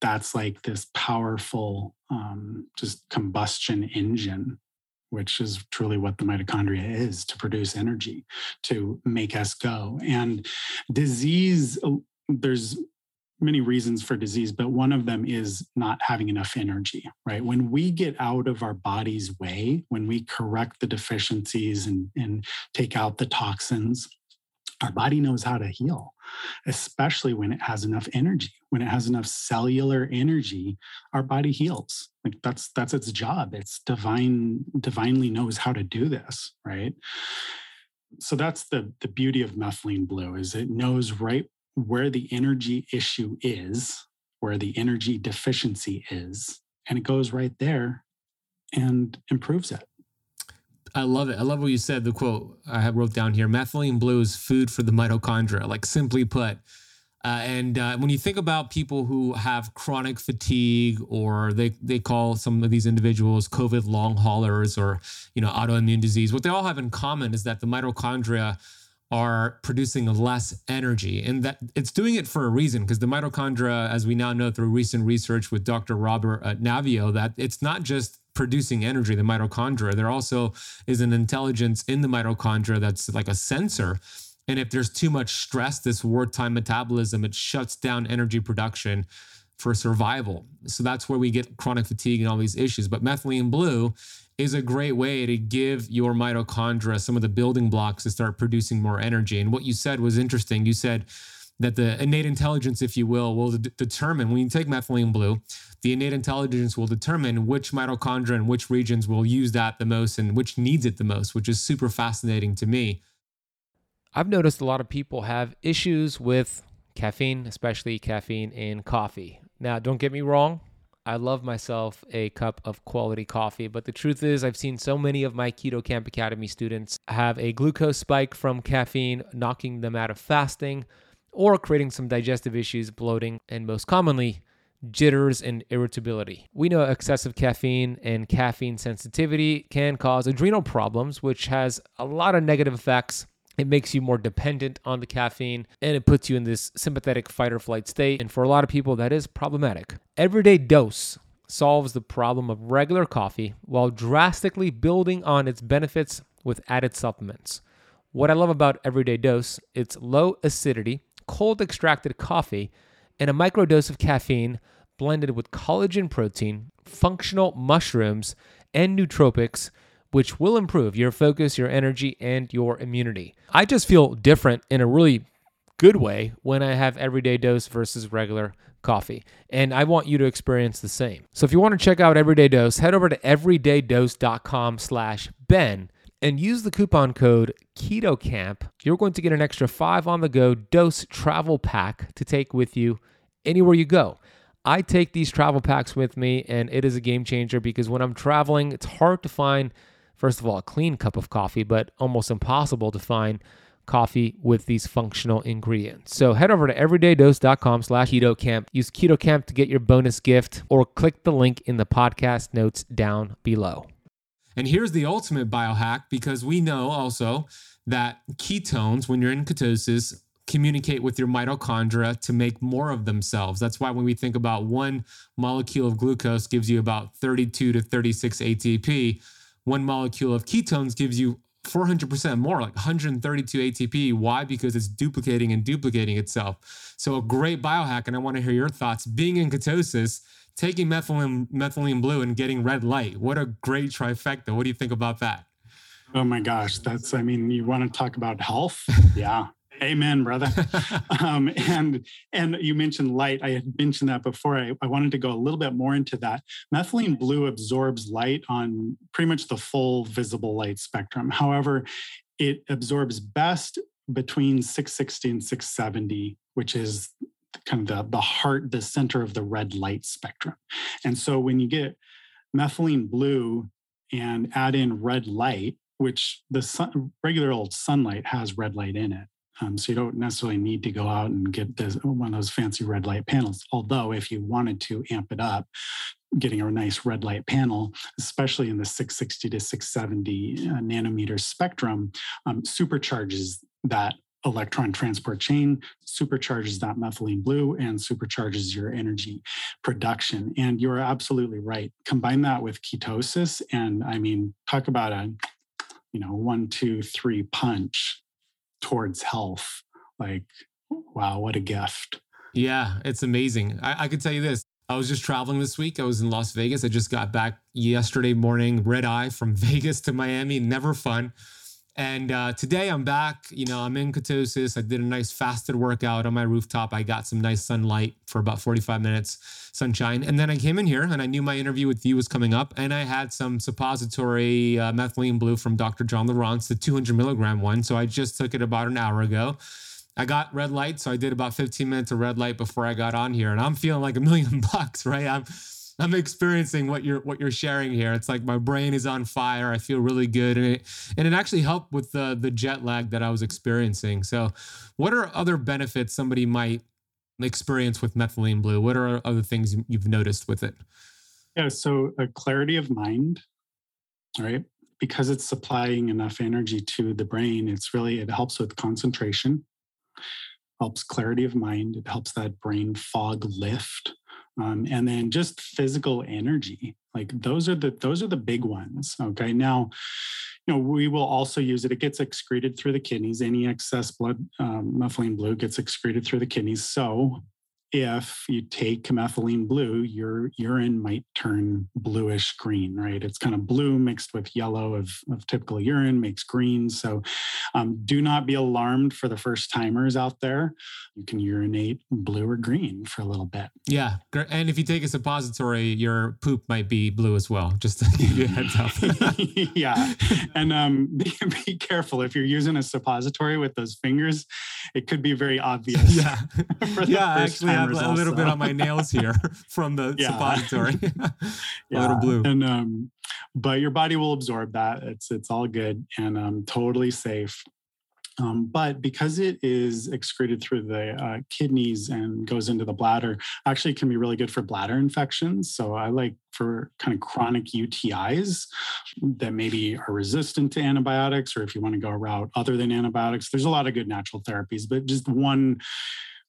that's like this powerful um, just combustion engine, which is truly what the mitochondria is, to produce energy, to make us go. And disease, there's many reasons for disease, but one of them is not having enough energy, right? When we get out of our body's way, when we correct the deficiencies and, and take out the toxins, our body knows how to heal, especially when it has enough energy. When it has enough cellular energy, our body heals. Like that's that's its job. It's divine, divinely knows how to do this, right? So that's the, the beauty of methylene blue, is it knows right where the energy issue is, where the energy deficiency is, and it goes right there and improves it. I love it. I love what you said. The quote I wrote down here, methylene blue is food for the mitochondria, like simply put. Uh, and uh, when you think about people who have chronic fatigue, or they, they call some of these individuals COVID long haulers, or, you know, autoimmune disease, what they all have in common is that the mitochondria are producing less energy, and that it's doing it for a reason, because the mitochondria, as we now know through recent research with Doctor Robert uh, Naviaux, that it's not just producing energy, the mitochondria. There also is an intelligence in the mitochondria that's like a sensor. And if there's too much stress, this wartime metabolism, it shuts down energy production for survival. So that's where we get chronic fatigue and all these issues. But methylene blue is a great way to give your mitochondria some of the building blocks to start producing more energy. And what you said was interesting. You said that the innate intelligence, if you will, will d- determine, when you take methylene blue, the innate intelligence will determine which mitochondria and which regions will use that the most and which needs it the most, which is super fascinating to me. I've noticed a lot of people have issues with caffeine, especially caffeine in coffee. Now, don't get me wrong. I love myself a cup of quality coffee, but the truth is I've seen so many of my Keto Camp Academy students have a glucose spike from caffeine, knocking them out of fasting, or creating some digestive issues, bloating, and most commonly, jitters and irritability. We know excessive caffeine and caffeine sensitivity can cause adrenal problems, which has a lot of negative effects. It makes you more dependent on the caffeine, and it puts you in this sympathetic fight or flight state. And for a lot of people, that is problematic. Everyday Dose solves the problem of regular coffee while drastically building on its benefits with added supplements. What I love about Everyday Dose, it's low acidity, cold extracted coffee, and a microdose of caffeine blended with collagen protein, functional mushrooms, and nootropics, which will improve your focus, your energy, and your immunity. I just feel different in a really good way when I have Everyday Dose versus regular coffee, and I want you to experience the same. So if you want to check out Everyday Dose, head over to everyday dose dot com slash ben and use the coupon code KETOCAMP. You're going to get an extra five on the go dose travel pack to take with you anywhere you go. I take these travel packs with me, and it is a game changer because when I'm traveling, it's hard to find, first of all, a clean cup of coffee, but almost impossible to find coffee with these functional ingredients. So head over to everydaydose.com slash keto camp. Use Keto Camp to get your bonus gift or click the link in the podcast notes down below. And here's the ultimate biohack, because we know also that ketones, when you're in ketosis, communicate with your mitochondria to make more of themselves. That's why when we think about one molecule of glucose gives you about thirty-two to thirty-six A T P, one molecule of ketones gives you four hundred percent more, like one hundred thirty-two A T P. Why? Because it's duplicating and duplicating itself. So a great biohack, and I want to hear your thoughts, being in ketosis, taking methylene, methylene blue and getting red light. What a great trifecta. What do you think about that? Oh my gosh. That's, I mean, you want to talk about health? Yeah. Amen, brother. um, and and you mentioned light. I had mentioned that before. I, I wanted to go a little bit more into that. Methylene blue absorbs light on pretty much the full visible light spectrum. However, it absorbs best between six sixty and six seventy, which is kind of the, the heart, the center of the red light spectrum. And so when you get methylene blue and add in red light, which the sun, regular old sunlight has red light in it, Um, so you don't necessarily need to go out and get this, one of those fancy red light panels. Although if you wanted to amp it up, getting a nice red light panel, especially in the six sixty to six seventy uh, nanometer spectrum, um, supercharges that electron transport chain, supercharges that methylene blue, and supercharges your energy production. And you're absolutely right. Combine that with ketosis, and I mean, talk about a, you know, one, two, three punch towards health. Like, wow, what a gift. Yeah, it's amazing. I, I could tell you this. I was just traveling this week. I was in Las Vegas. I just got back yesterday morning, red eye from Vegas to Miami, never fun. And uh, today I'm back, you know, I'm in ketosis. I did a nice fasted workout on my rooftop. I got some nice sunlight for about forty-five minutes, sunshine. And then I came in here and I knew my interview with you was coming up, and I had some suppository uh, methylene blue from Doctor John Lieurance, the two hundred milligram one. So I just took it about an hour ago. I got red light. So I did about fifteen minutes of red light before I got on here, and I'm feeling like a million bucks, right? I'm I'm experiencing what you're what you're sharing here. It's like my brain is on fire. I feel really good, and it and it actually helped with the the jet lag that I was experiencing. So, what are other benefits somebody might experience with methylene blue? What are other things you've noticed with it? Yeah, so a clarity of mind, right? Because it's supplying enough energy to the brain, it's really it helps with concentration, helps clarity of mind, it helps that brain fog lift. Um, and then just physical energy, like those are the those are the big ones. Okay, now, you know, we will also use it. It gets excreted through the kidneys. Any excess blood, um, methylene blue gets excreted through the kidneys. So if you take methylene blue, your urine might turn bluish green, right? It's kind of blue mixed with yellow of, of typical urine makes green. So um, do not be alarmed for the first timers out there. You can urinate blue or green for a little bit. Yeah. And if you take a suppository, your poop might be blue as well, just to give you a heads up. Yeah. And um, be, be careful if you're using a suppository with those fingers. It could be very obvious. Yeah. for the yeah, first actually. I have a little bit on my nails here from the yeah. suppository, a yeah. little blue. And um, but your body will absorb that. It's it's all good and um, totally safe. Um, but because it is excreted through the uh, kidneys and goes into the bladder, actually can be really good for bladder infections. So I like for kind of chronic U T Is that maybe are resistant to antibiotics, or if you want to go a route other than antibiotics, there's a lot of good natural therapies, but just one.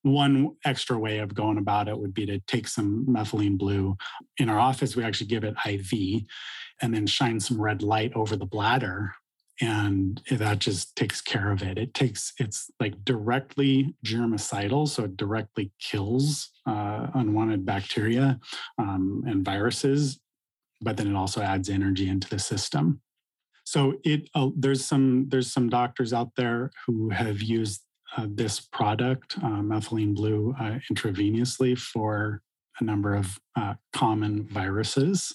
One extra way of going about it would be to take some methylene blue. In our office, we actually give it I V and then shine some red light over the bladder. And that just takes care of it. It takes, it's like directly germicidal. So it directly kills uh, unwanted bacteria um, and viruses, but then it also adds energy into the system. So it, uh, there's some, there's some doctors out there who have used Uh, this product, uh, methylene blue, uh, intravenously for a number of uh, common viruses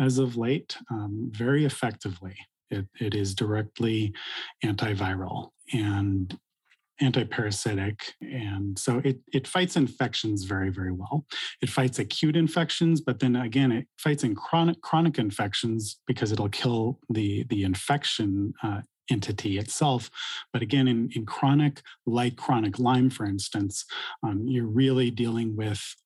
as of late, um, very effectively. It, it is directly antiviral, and antiparasitic. And so it, it fights infections very, very well. It fights acute infections, but then again, it fights in chronic chronic infections because it'll kill the, the infection uh, entity itself. But again, in, in chronic, like chronic Lyme, for instance, um, you're really dealing with,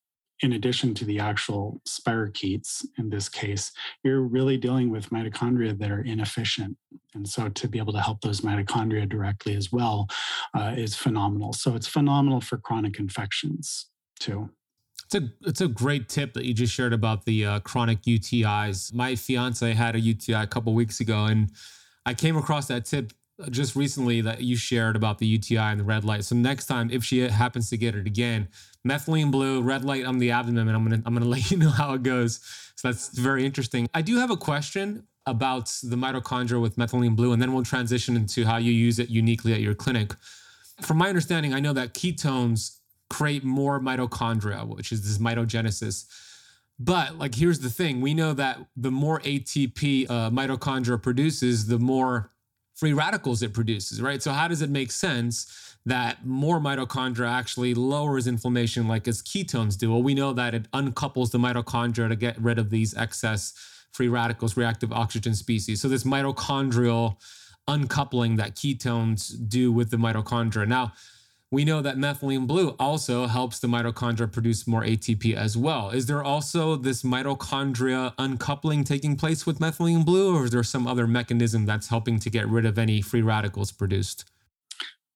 in addition to the actual spirochetes in this case, you're really dealing with mitochondria that are inefficient. And so to be able to help those mitochondria directly as well uh, is phenomenal. So it's phenomenal for chronic infections too. It's a, it's a great tip that you just shared about the uh, chronic U T Is. My fiance had a U T I a couple of weeks ago, and I came across that tip just recently that you shared about the U T I and the red light. So next time, if she happens to get it again, methylene blue, red light on the abdomen, and I'm gonna I'm gonna let you know how it goes. So that's very interesting. I do have a question about the mitochondria with methylene blue, and then we'll transition into how you use it uniquely at your clinic. From my understanding, I know that ketones create more mitochondria, which is this mitogenesis. But like, here's the thing: we know that the more A T P uh, mitochondria produces, the more free radicals it produces, right? So how does it make sense that more mitochondria actually lowers inflammation like as ketones do? Well, we know that it uncouples the mitochondria to get rid of these excess free radicals, reactive oxygen species. So this mitochondrial uncoupling that ketones do with the mitochondria. Now, we know that methylene blue also helps the mitochondria produce more A T P as well. Is there also this mitochondria uncoupling taking place with methylene blue, or is there some other mechanism that's helping to get rid of any free radicals produced?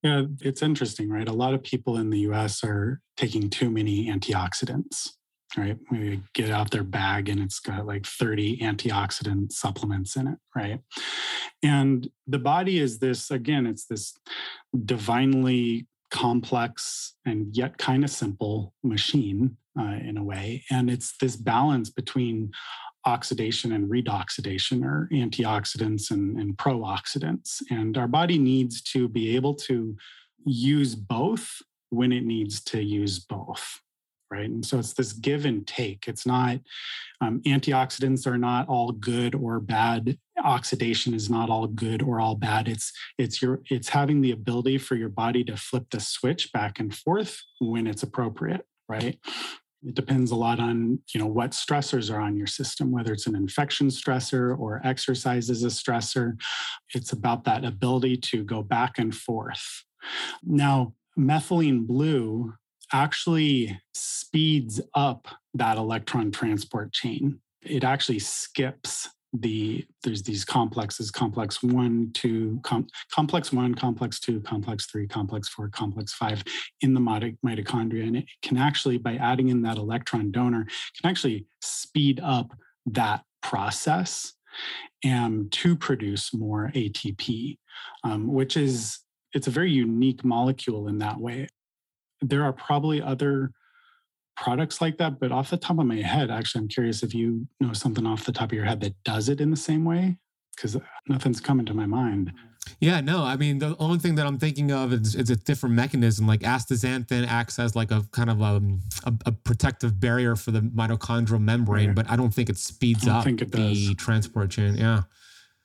Yeah, it's interesting, right? A lot of people in the U S are taking too many antioxidants, right? We get out their bag and it's got like thirty antioxidant supplements in it, right? And the body is this, again, it's this divinely complex and yet kind of simple machine uh, in a way. And it's this balance between oxidation and redoxidation, or antioxidants and, and pro-oxidants. And our body needs to be able to use both when it needs to use both, right? And so it's this give and take. It's not, um, antioxidants are not all good or bad. Oxidation is not all good or all bad. It's it's your it's having the ability for your body to flip the switch back and forth when it's appropriate, right? It depends a lot on, you know, what stressors are on your system, whether it's an infection stressor or exercise is a stressor. It's about that ability to go back and forth. Now, methylene blue actually speeds up that electron transport chain. It actually skips the, there's these complexes, complex one, two, com, complex one, complex two, complex three, complex four, complex five in the mitochondria. And it can actually, by adding in that electron donor, can actually speed up that process and to produce more A T P, um, which is, it's a very unique molecule in that way. There are probably other products like that, but off the top of my head, actually, I'm curious if you know something off the top of your head that does it in the same way, because nothing's coming to my mind. Yeah, no, I mean, the only thing that I'm thinking of is, is a different mechanism. Like astaxanthin acts as like a kind of a, a, a protective barrier for the mitochondrial membrane, right. But I don't think it speeds up it the transport chain. Yeah.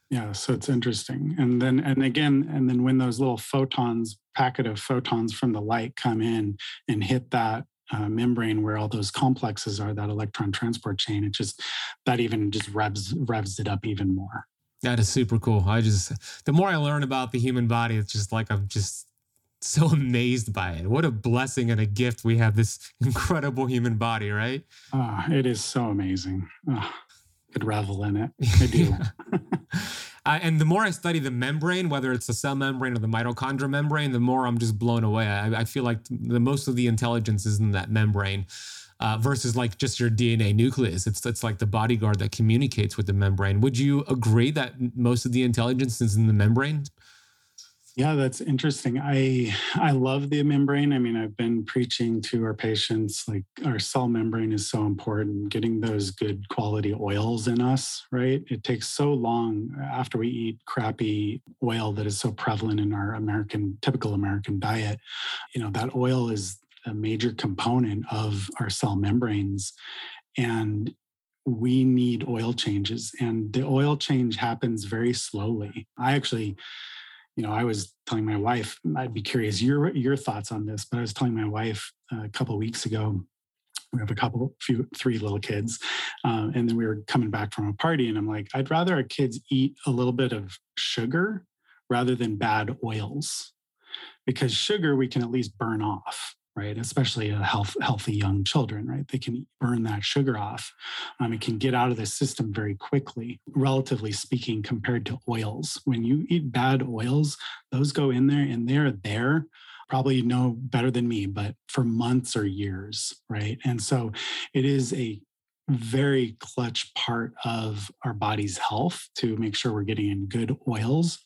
Yeah, so it's interesting. And then, and again, and then when those little photons, packet of photons from the light come in and hit that uh, membrane where all those complexes are, that electron transport chain, it just, that even just revs, revs it up even more. That is super cool. I just, the more I learn about the human body, it's just like, I'm just so amazed by it. What a blessing and a gift we have this incredible human body, right? Oh, it is so amazing. Oh. Could revel in it. I do. uh, and the more I study the membrane, whether it's the cell membrane or the mitochondrial membrane, the more I'm just blown away. I, I feel like the most of the intelligence is in that membrane uh, versus like just your D N A nucleus. It's it's like the bodyguard that communicates with the membrane. Would you agree that most of the intelligence is in the membrane? Yeah, that's interesting. I I love the membrane. I mean, I've been preaching to our patients, like our cell membrane is so important, getting those good quality oils in us, right? It takes so long after we eat crappy oil that is so prevalent in our American, typical American diet. You know, that oil is a major component of our cell membranes. And we need oil changes. And the oil change happens very slowly. I actually you know, I was telling my wife, I'd be curious your your thoughts on this, but I was telling my wife a couple of weeks ago, we have a couple, few, three little kids, um, and then we were coming back from a party, and I'm like, I'd rather our kids eat a little bit of sugar rather than bad oils, because sugar we can at least burn off, right? Especially a health, healthy young children, right? They can burn that sugar off. Um, it can get out of the system very quickly, relatively speaking, compared to oils. When you eat bad oils, those go in there and they're there, probably no better than me, but for months or years, right? And so it is a very clutch part of our body's health to make sure we're getting in good oils.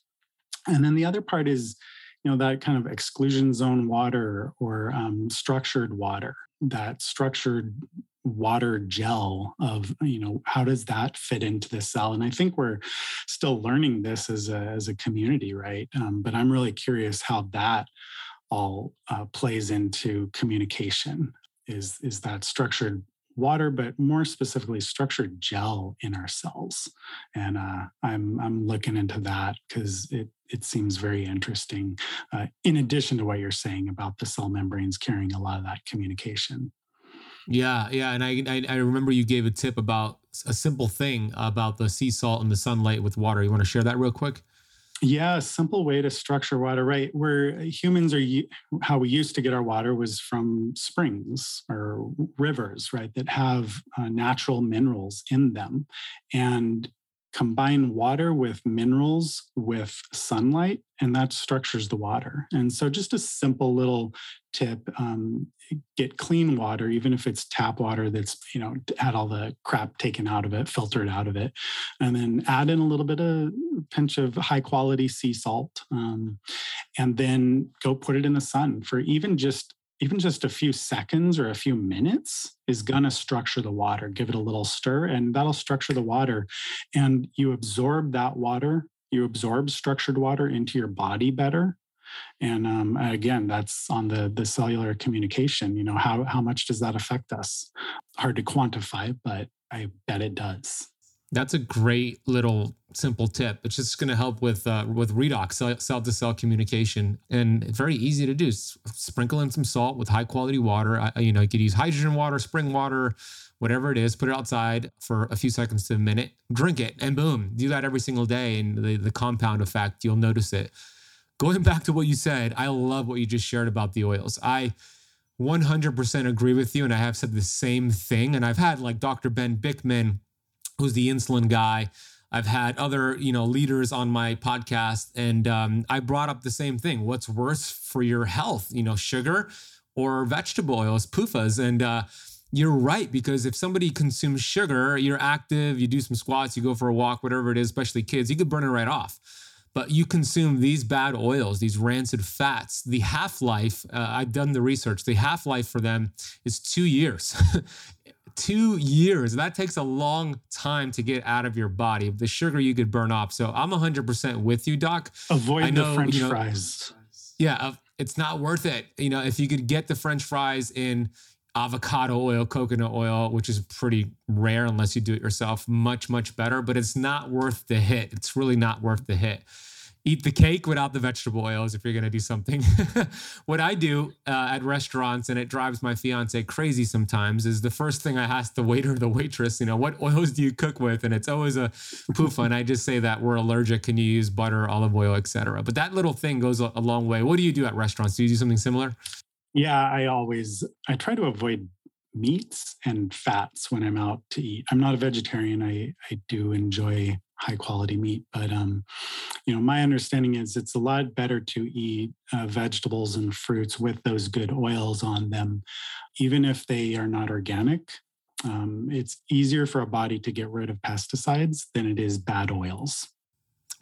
And then the other part is, you know, that kind of exclusion zone water or um, structured water, that structured water gel of, you know, how does that fit into the cell? And I think we're still learning this as a, as a community, right? Um, but I'm really curious how that all uh, plays into communication, is, is that structured water, but more specifically structured gel in our cells. And uh, I'm I'm looking into that because it it seems very interesting, uh, in addition to what you're saying about the cell membranes carrying a lot of that communication. Yeah, yeah. And I, I, I remember you gave a tip about a simple thing about the sea salt and the sunlight with water. You want to share that real quick? Yeah, a simple way to structure water, right? Where humans are, how we used to get our water was from springs or rivers, right? That have uh, natural minerals in them. And combine water with minerals with sunlight, and that structures the water. And so just a simple little tip, um, get clean water, even if it's tap water that's, you know, had all the crap taken out of it, filtered out of it, and then add in a little bit of pinch of high quality sea salt, um, and then go put it in the sun for even just Even just a few seconds or a few minutes is going to structure the water. Give it a little stir and that'll structure the water. And you absorb that water, you absorb structured water into your body better. And um, again, that's on the, the cellular communication. You know, how, how much does that affect us? Hard to quantify, but I bet it does. That's a great little simple tip. It's just going to help with uh, with redox, cell to cell communication, and it's very easy to do. S- sprinkle in some salt with high quality water. I, you know, you could use hydrogen water, spring water, whatever it is. Put it outside for a few seconds to a minute. Drink it, and boom! Do that every single day, and the, the compound effect, you'll notice it. Going back to what you said, I love what you just shared about the oils. I one hundred percent agree with you, and I have said the same thing. And I've had like Doctor Ben Bickman, who's the insulin guy. I've had other, you know, leaders on my podcast, and um, I brought up the same thing. What's worse for your health, you know, sugar or vegetable oils, P U F As? And uh, you're right, because if somebody consumes sugar, you're active, you do some squats, you go for a walk, whatever it is, especially kids, you could burn it right off. But you consume these bad oils, these rancid fats, the half-life, uh, I've done the research, the half-life for them is two years. Two years. That takes a long time to get out of your body. The sugar you could burn off. So I'm one hundred percent with you, Doc. Avoid know, the French you know, fries. Yeah, it's not worth it. You know, if you could get the French fries in avocado oil, coconut oil, which is pretty rare unless you do it yourself, much, much better. But it's not worth the hit. It's really not worth the hit. Eat the cake without the vegetable oils if you're going to do something. What I do uh, at restaurants, and it drives my fiance crazy sometimes, is the first thing I ask the waiter or the waitress, you know, what oils do you cook with? And it's always a P U F A. And I just say that we're allergic. Can you use butter, olive oil, et cetera? But that little thing goes a long way. What do you do at restaurants? Do you do something similar? Yeah, I always, I try to avoid meats and fats when I'm out to eat. I'm not a vegetarian. I, I do enjoy high quality meat. But, um, you know, my understanding is it's a lot better to eat uh, vegetables and fruits with those good oils on them, even if they are not organic. Um, it's easier for a body to get rid of pesticides than it is bad oils.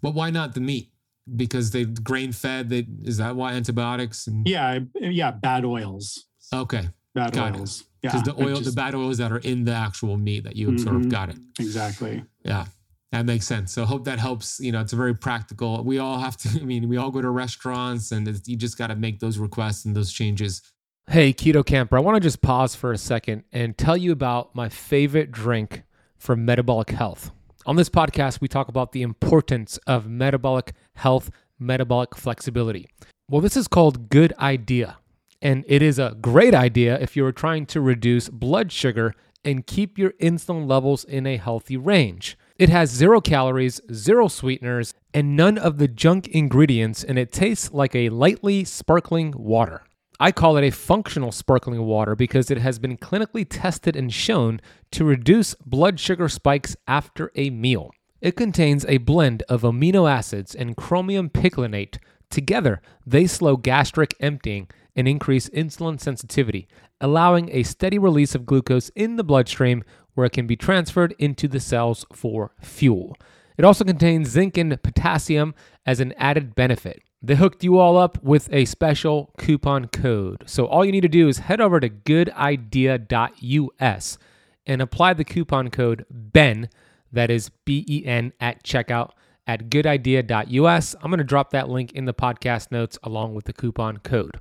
But why not the meat? Because they grain fed, they, is that why antibiotics? And... Yeah. Yeah. Bad oils. Okay. Bad Got oils. It. Yeah. Because the oil, just... the bad oils that are in the actual meat that you absorb. Mm-hmm. Got it. Exactly. Yeah. That makes sense. So hope that helps. You know, it's very practical. We all have to, I mean, we all go to restaurants, and you just got to make those requests and those changes. Hey, Keto Camper, I want to just pause for a second and tell you about my favorite drink for metabolic health. On this podcast, we talk about the importance of metabolic health metabolic flexibility. Well, this is called Good Idea, and it is a great idea if you're trying to reduce blood sugar and keep your insulin levels in a healthy range. It has zero calories, zero sweeteners, and none of the junk ingredients, and it tastes like a lightly sparkling water. I call it a functional sparkling water because it has been clinically tested and shown to reduce blood sugar spikes after a meal. It contains a blend of amino acids and chromium picolinate. Together, they slow gastric emptying and increase insulin sensitivity, allowing a steady release of glucose in the bloodstream where it can be transferred into the cells for fuel. It also contains zinc and potassium as an added benefit. They hooked you all up with a special coupon code. So all you need to do is head over to good idea dot u s and apply the coupon code BEN, that is B E N, at checkout at good idea dot u s. I'm going to drop that link in the podcast notes along with the coupon code.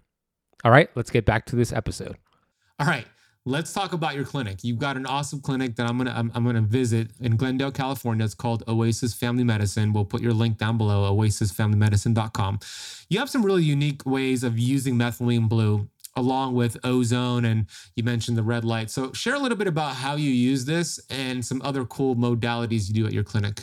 All right, let's get back to this episode. All right, let's talk about your clinic. You've got an awesome clinic that I'm gonna I'm, I'm gonna visit in Glendale, California. It's called Oasis Family Medicine. We'll put your link down below, oasis family medicine dot com. You have some really unique ways of using methylene blue along with ozone, and you mentioned the red light. So share a little bit about how you use this and some other cool modalities you do at your clinic.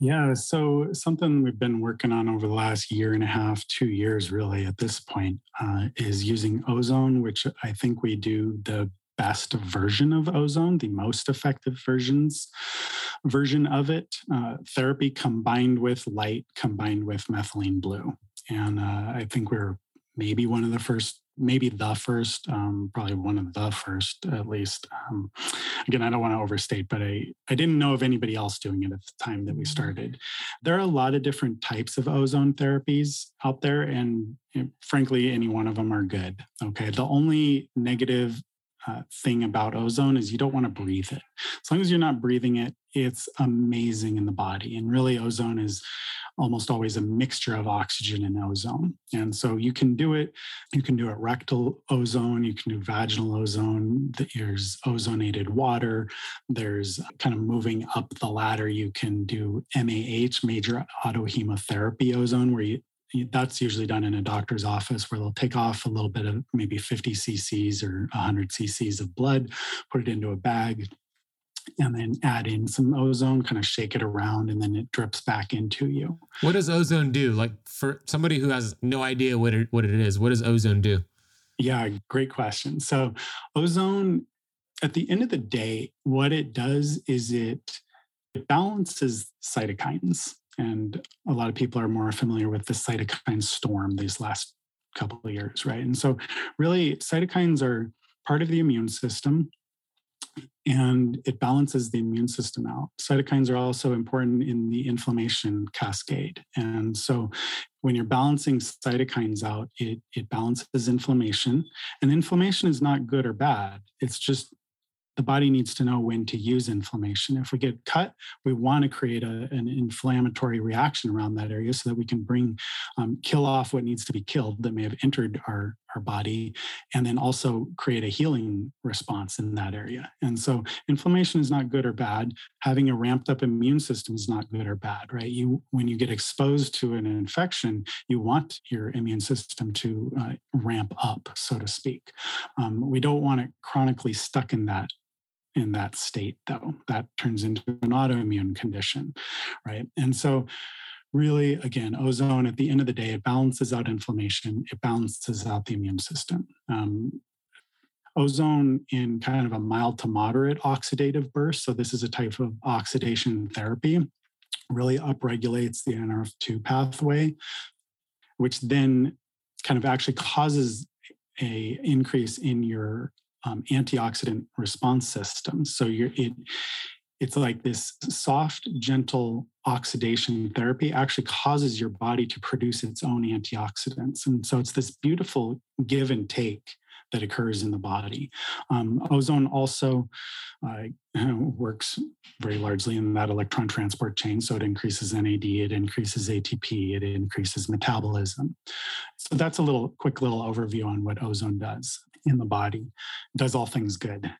Yeah, so something we've been working on over the last year and a half, two years really at this point, uh, is using ozone, which I think we do the best version of ozone, the most effective versions version of it, uh, therapy combined with light, combined with methylene blue. And uh, I think we're maybe one of the first Maybe the first, um, probably one of the first, at least. Um, again, I don't want to overstate, but I, I didn't know of anybody else doing it at the time that we started. There are a lot of different types of ozone therapies out there, and you know, frankly, any one of them are good. Okay, the only negative uh, thing about ozone is you don't want to breathe it. As long as you're not breathing it, it's amazing in the body. And really, ozone is almost always a mixture of oxygen and ozone. And so you can do it, you can do it rectal ozone, you can do vaginal ozone, there's ozonated water, there's kind of moving up the ladder, you can do M A H, major autohemotherapy ozone, where you that's usually done in a doctor's office where they'll take off a little bit of maybe fifty cc's or one hundred cc's of blood, put it into a bag, and then add in some ozone, kind of shake it around, and then it drips back into you. What does ozone do? Like for somebody who has no idea what it, what it is, what does ozone do? Yeah, great question. So ozone, at the end of the day, what it does is it, it balances cytokines. And a lot of people are more familiar with the cytokine storm these last couple of years, right? And so really cytokines are part of the immune system, and it balances the immune system out. Cytokines are also important in the inflammation cascade. And so when you're balancing cytokines out, it, it balances inflammation. And inflammation is not good or bad. It's just the body needs to know when to use inflammation. If we get cut, we want to create a, an inflammatory reaction around that area so that we can bring, um, kill off what needs to be killed that may have entered our our body, and then also create a healing response in that area. And so inflammation is not good or bad. Having a ramped up immune system is not good or bad, right? You, when you get exposed to an infection, you want your immune system to uh, ramp up, so to speak. Um, we don't want it chronically stuck in that in that state though. That turns into an autoimmune condition, right? And so really, again, ozone, at the end of the day, it balances out inflammation. It balances out the immune system. Um, ozone in kind of a mild to moderate oxidative burst, so this is a type of oxidation therapy, really upregulates the N R F two pathway, which then kind of actually causes an increase in your um, antioxidant response system. So you're, it, it's like this soft, gentle oxidation therapy actually causes your body to produce its own antioxidants. And so it's this beautiful give and take that occurs in the body. Um, ozone also uh, works very largely in that electron transport chain. So it increases N A D, it increases A T P, it increases metabolism. So that's a little quick little overview on what ozone does. in the body, does all things good.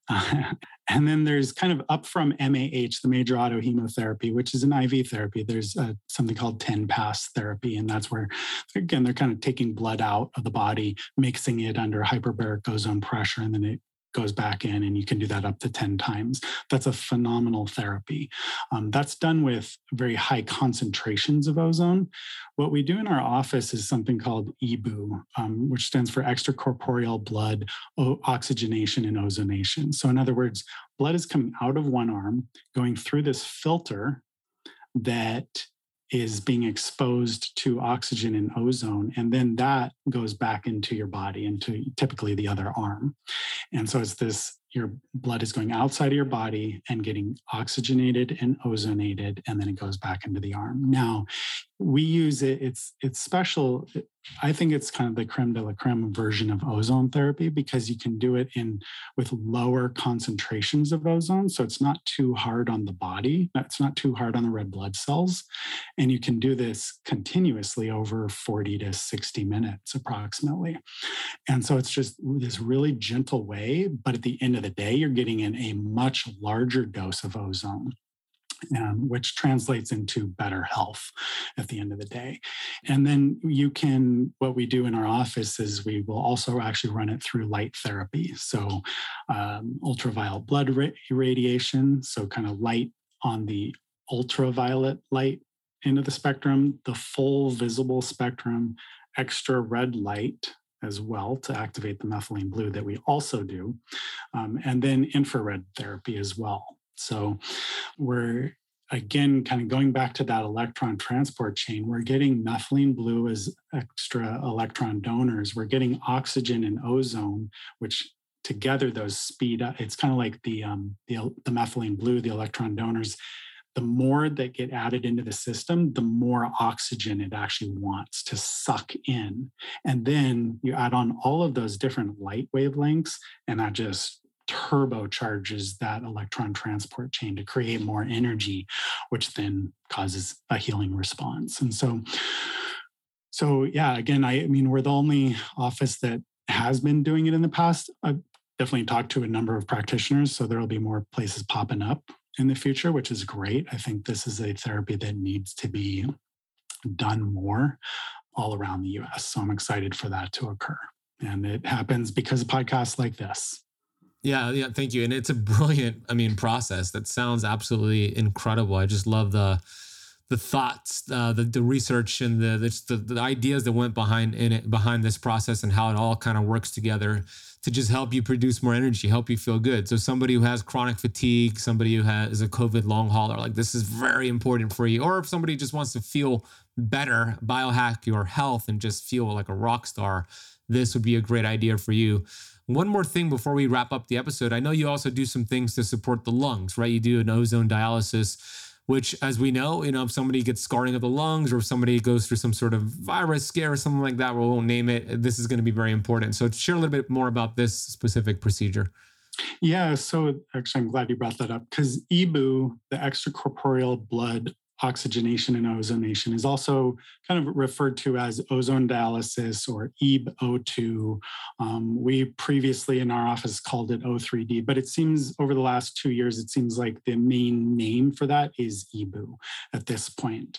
And then there's kind of up from M A H, the major autohemotherapy, which is an I V therapy. There's uh, something called ten pass therapy. And that's where, again, they're kind of taking blood out of the body, mixing it under hyperbaric ozone pressure, and then it goes back in, and you can do that up to ten times. That's a phenomenal therapy. Um, that's done with very high concentrations of ozone. What we do in our office is something called E B O O, um, which stands for extracorporeal blood oxygenation and ozonation. So in other words, blood is coming out of one arm, going through this filter that is being exposed to oxygen and ozone. And then that goes back into your body, into typically the other arm. And so it's this, your blood is going outside of your body and getting oxygenated and ozonated, and then it goes back into the arm. Now, we use it, it's it's special. I think it's kind of the creme de la creme version of ozone therapy, because you can do it in with lower concentrations of ozone. So it's not too hard on the body. It's not too hard on the red blood cells. And you can do this continuously over forty to sixty minutes approximately. And so it's just this really gentle way. But at the end of the day, you're getting in a much larger dose of ozone, Um, which translates into better health at the end of the day. And then you can, what we do in our office is we will also actually run it through light therapy. So um, ultraviolet blood ra- radiation, so kind of light on the ultraviolet light end of the spectrum, the full visible spectrum, extra red light as well to activate the methylene blue that we also do, um, and then infrared therapy as well. So we're, again, kind of going back to that electron transport chain. We're getting methylene blue as extra electron donors. We're getting oxygen and ozone, which together those speed up. It's kind of like the, um, the, the methylene blue, the electron donors. The more that get added into the system, the more oxygen it actually wants to suck in. And then you add on all of those different light wavelengths, and that just turbocharges that electron transport chain to create more energy, which then causes a healing response. And so, so yeah, again, I, I mean, we're the only office that has been doing it in the past. I've definitely talked to a number of practitioners, so there'll be more places popping up in the future, which is great. I think this is a therapy that needs to be done more all around the U S. So I'm excited for that to occur. And it happens because of podcasts like this. Yeah, yeah, thank you. And it's a brilliant, I mean, process that sounds absolutely incredible. I just love the the thoughts, uh, the the research, and the, the the ideas that went behind in it behind this process, and how it all kind of works together to just help you produce more energy, help you feel good. So somebody who has chronic fatigue, somebody who has a COVID long hauler, like this is very important for you. Or if somebody just wants to feel better, biohack your health and just feel like a rock star, this would be a great idea for you. One more thing before we wrap up the episode. I know you also do some things to support the lungs, right? You do an ozone dialysis, which, as we know, you know, if somebody gets scarring of the lungs, or if somebody goes through some sort of virus scare or something like that, we won't name it, this is going to be very important. So share a little bit more about this specific procedure. Yeah. So actually, I'm glad you brought that up, because E B O O, the extracorporeal blood oxygenation and ozonation, is also kind of referred to as ozone dialysis or E B O two. Um, we previously in our office called it O three D, but it seems over the last two years, it seems like the main name for that is E B O O at this point.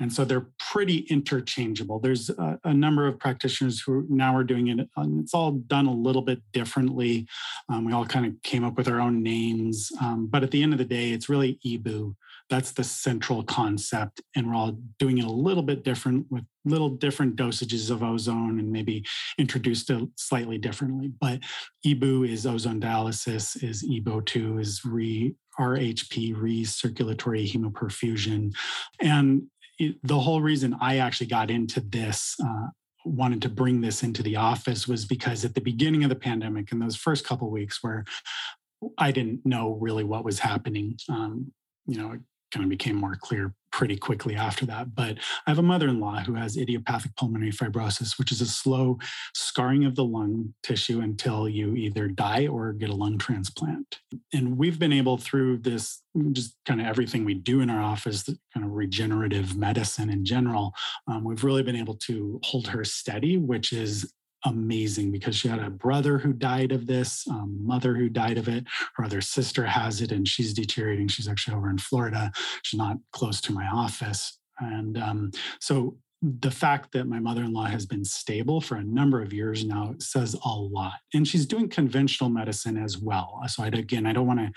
And so they're pretty interchangeable. There's a, a number of practitioners who now are doing it, and it's all done a little bit differently. Um, we all kind of came up with our own names, um, but at the end of the day, it's really E B O O. That's the central concept, and we're all doing it a little bit different with little different dosages of ozone, and maybe introduced it slightly differently. But E B O O is ozone dialysis, is E B O two, is re, R H P, recirculatory hemoperfusion. And it, the whole reason I actually got into this, uh, wanted to bring this into the office, was because at the beginning of the pandemic, in those first couple of weeks where I didn't know really what was happening, um, you know, it kind of became more clear pretty quickly after that. But I have a mother-in-law who has idiopathic pulmonary fibrosis, which is a slow scarring of the lung tissue until you either die or get a lung transplant. And we've been able, through this, just kind of everything we do in our office, the kind of regenerative medicine in general, um, we've really been able to hold her steady, which is amazing because she had a brother who died of this, um, mother who died of it. Her other sister has it and she's deteriorating. She's actually over in Florida. She's not close to my office. And um, so the fact that my mother-in-law has been stable for a number of years now says a lot. And she's doing conventional medicine as well. So I'd, again, I don't want to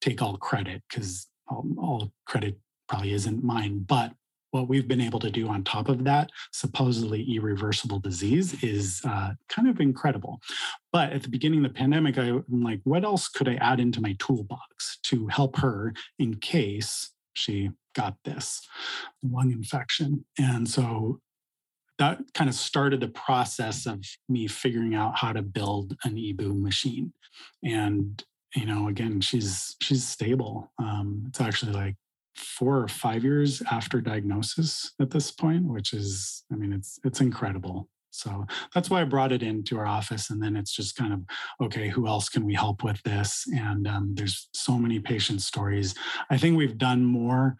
take all credit because all, all credit probably isn't mine, but what we've been able to do on top of that supposedly irreversible disease is uh, kind of incredible. But at the beginning of the pandemic, I'm like, what else could I add into my toolbox to help her in case she got this lung infection? And so that kind of started the process of me figuring out how to build an EBOO machine. And, you know, again, she's she's stable. Um, it's actually like four or five years after diagnosis at this point, which is, I mean, it's it's incredible. So that's why I brought it into our office. And then it's just kind of, okay, who else can we help with this? And um, there's so many patient stories. I think we've done more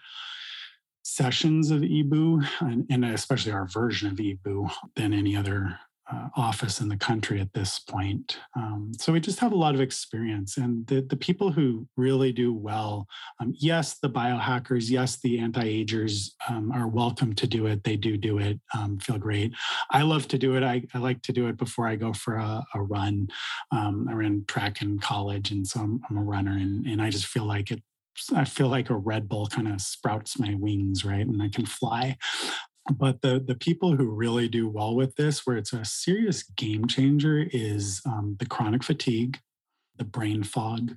sessions of EBOO, and, and especially our version of EBOO, than any other Uh, office in the country at this point. Um, so we just have a lot of experience. And the, the people who really do well, um, yes, the biohackers, yes, the anti-agers um, are welcome to do it. They do do it, um, feel great. I love to do it. I, I like to do it before I go for a, a run. Um, I ran track in college, and so I'm, I'm a runner, and, and I just feel like it, I feel like a Red Bull kind of sprouts my wings, right? And I can fly. But the, the people who really do well with this, where it's a serious game changer, is um, the chronic fatigue, the brain fog,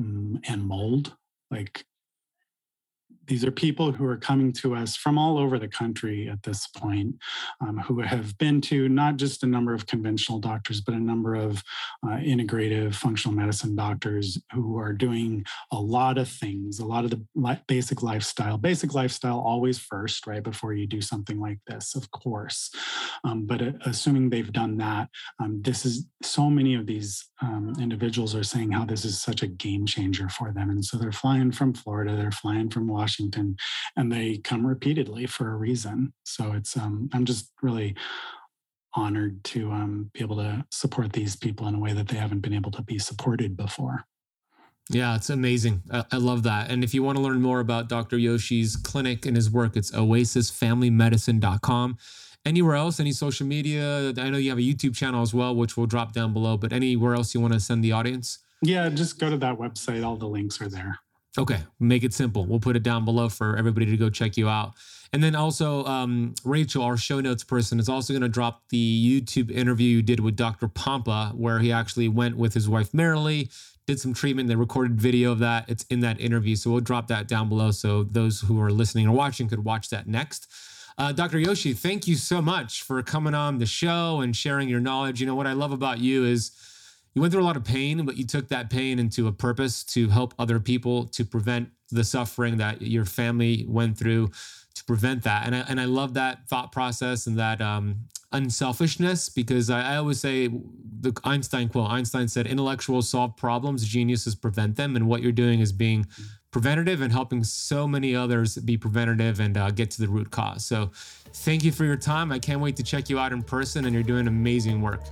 um, and mold. Like, these are people who are coming to us from all over the country at this point, um, who have been to not just a number of conventional doctors, but a number of uh, integrative functional medicine doctors who are doing a lot of things, a lot of the li- basic lifestyle, basic lifestyle always first, right, before you do something like this, of course. Um, but uh, assuming they've done that, um, this is so many of these um, individuals are saying how this is such a game changer for them. And so they're flying from Florida, they're flying from Washington, Washington, and they come repeatedly for a reason. So it's um, I'm just really honored to um, be able to support these people in a way that they haven't been able to be supported before. Yeah, it's amazing. I, I love that. And if you want to learn more about Doctor Yoshi's clinic and his work, it's oasis family medicine dot com. Anywhere else, any social media? I know you have a YouTube channel as well, which we'll drop down below, but anywhere else you want to send the audience? Yeah, just go to that website. All the links are there. Okay. Make it simple. We'll put it down below for everybody to go check you out. And then also, um, Rachel, our show notes person, is also going to drop the YouTube interview you did with Doctor Pompa, where he actually went with his wife, Marilee, did some treatment. They recorded video of that. It's in that interview. So we'll drop that down below so those who are listening or watching could watch that next. Uh, Doctor Yoshi, thank you so much for coming on the show and sharing your knowledge. You know, what I love about you is you went through a lot of pain, but you took that pain into a purpose to help other people, to prevent the suffering that your family went through, to prevent that. And I, and I love that thought process and that um, unselfishness, because I, I always say the Einstein quote, Einstein said, intellectuals solve problems, geniuses prevent them. And what you're doing is being preventative and helping so many others be preventative and uh, get to the root cause. So thank you for your time. I can't wait to check you out in person, and you're doing amazing work.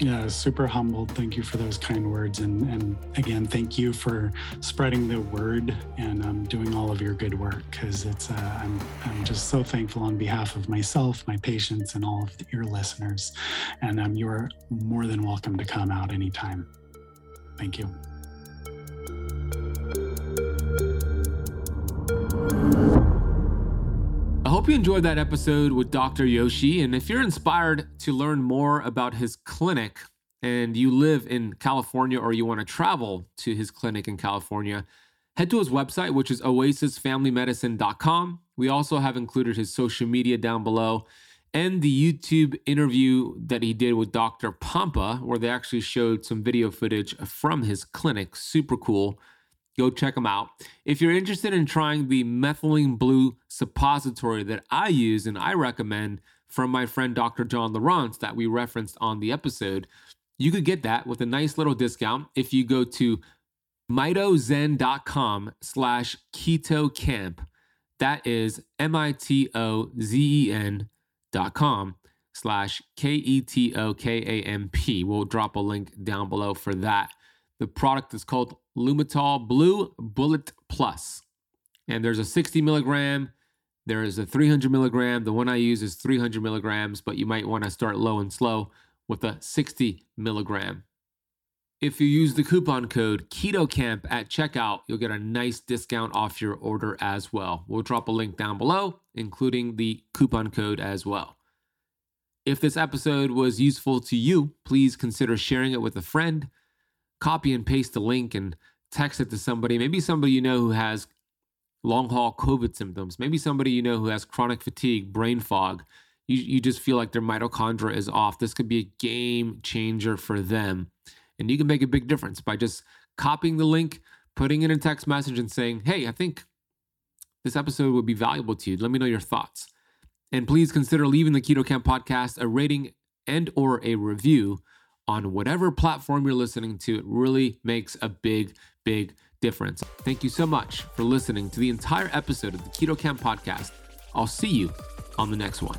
Yeah, super humbled. Thank you for those kind words. And, and again, thank you for spreading the word and um, doing all of your good work, because it's, uh, I'm, I'm just so thankful on behalf of myself, my patients, and all of the, your listeners. And um, you are more than welcome to come out anytime. Thank you. I hope you enjoyed that episode with Doctor Yoshi. And if you're inspired to learn more about his clinic and you live in California or you want to travel to his clinic in California, head to his website, which is oasis family medicine dot com. We also have included his social media down below and the YouTube interview that he did with Doctor Pompa, where they actually showed some video footage from his clinic. Super cool. Go check them out. If you're interested in trying the Methylene Blue suppository that I use and I recommend from my friend Doctor John Lieurance that we referenced on the episode, you could get that with a nice little discount if you go to mitozen.com slash keto camp. That is M I T O Z E N dot com slash K E T O K A M P. We'll drop a link down below for that. The product is called Lumital Blue Bullet Plus. And there's a sixty milligram, there is a three hundred milligram. The one I use is three hundred milligrams, but you might want to start low and slow with a sixty milligram. If you use the coupon code KetoCamp at checkout, you'll get a nice discount off your order as well. We'll drop a link down below, including the coupon code as well. If this episode was useful to you, please consider sharing it with a friend. Copy and paste the link and text it to somebody. Maybe somebody you know who has long-haul COVID symptoms. Maybe somebody you know who has chronic fatigue, brain fog. You, you just feel like their mitochondria is off. This could be a game changer for them. And you can make a big difference by just copying the link, putting in a text message and saying, hey, I think this episode would be valuable to you. Let me know your thoughts. And please consider leaving the Keto Camp podcast a rating and or a review on whatever platform you're listening to. It really makes a big, big difference. Thank you so much for listening to the entire episode of the Keto Camp podcast. I'll see you on the next one.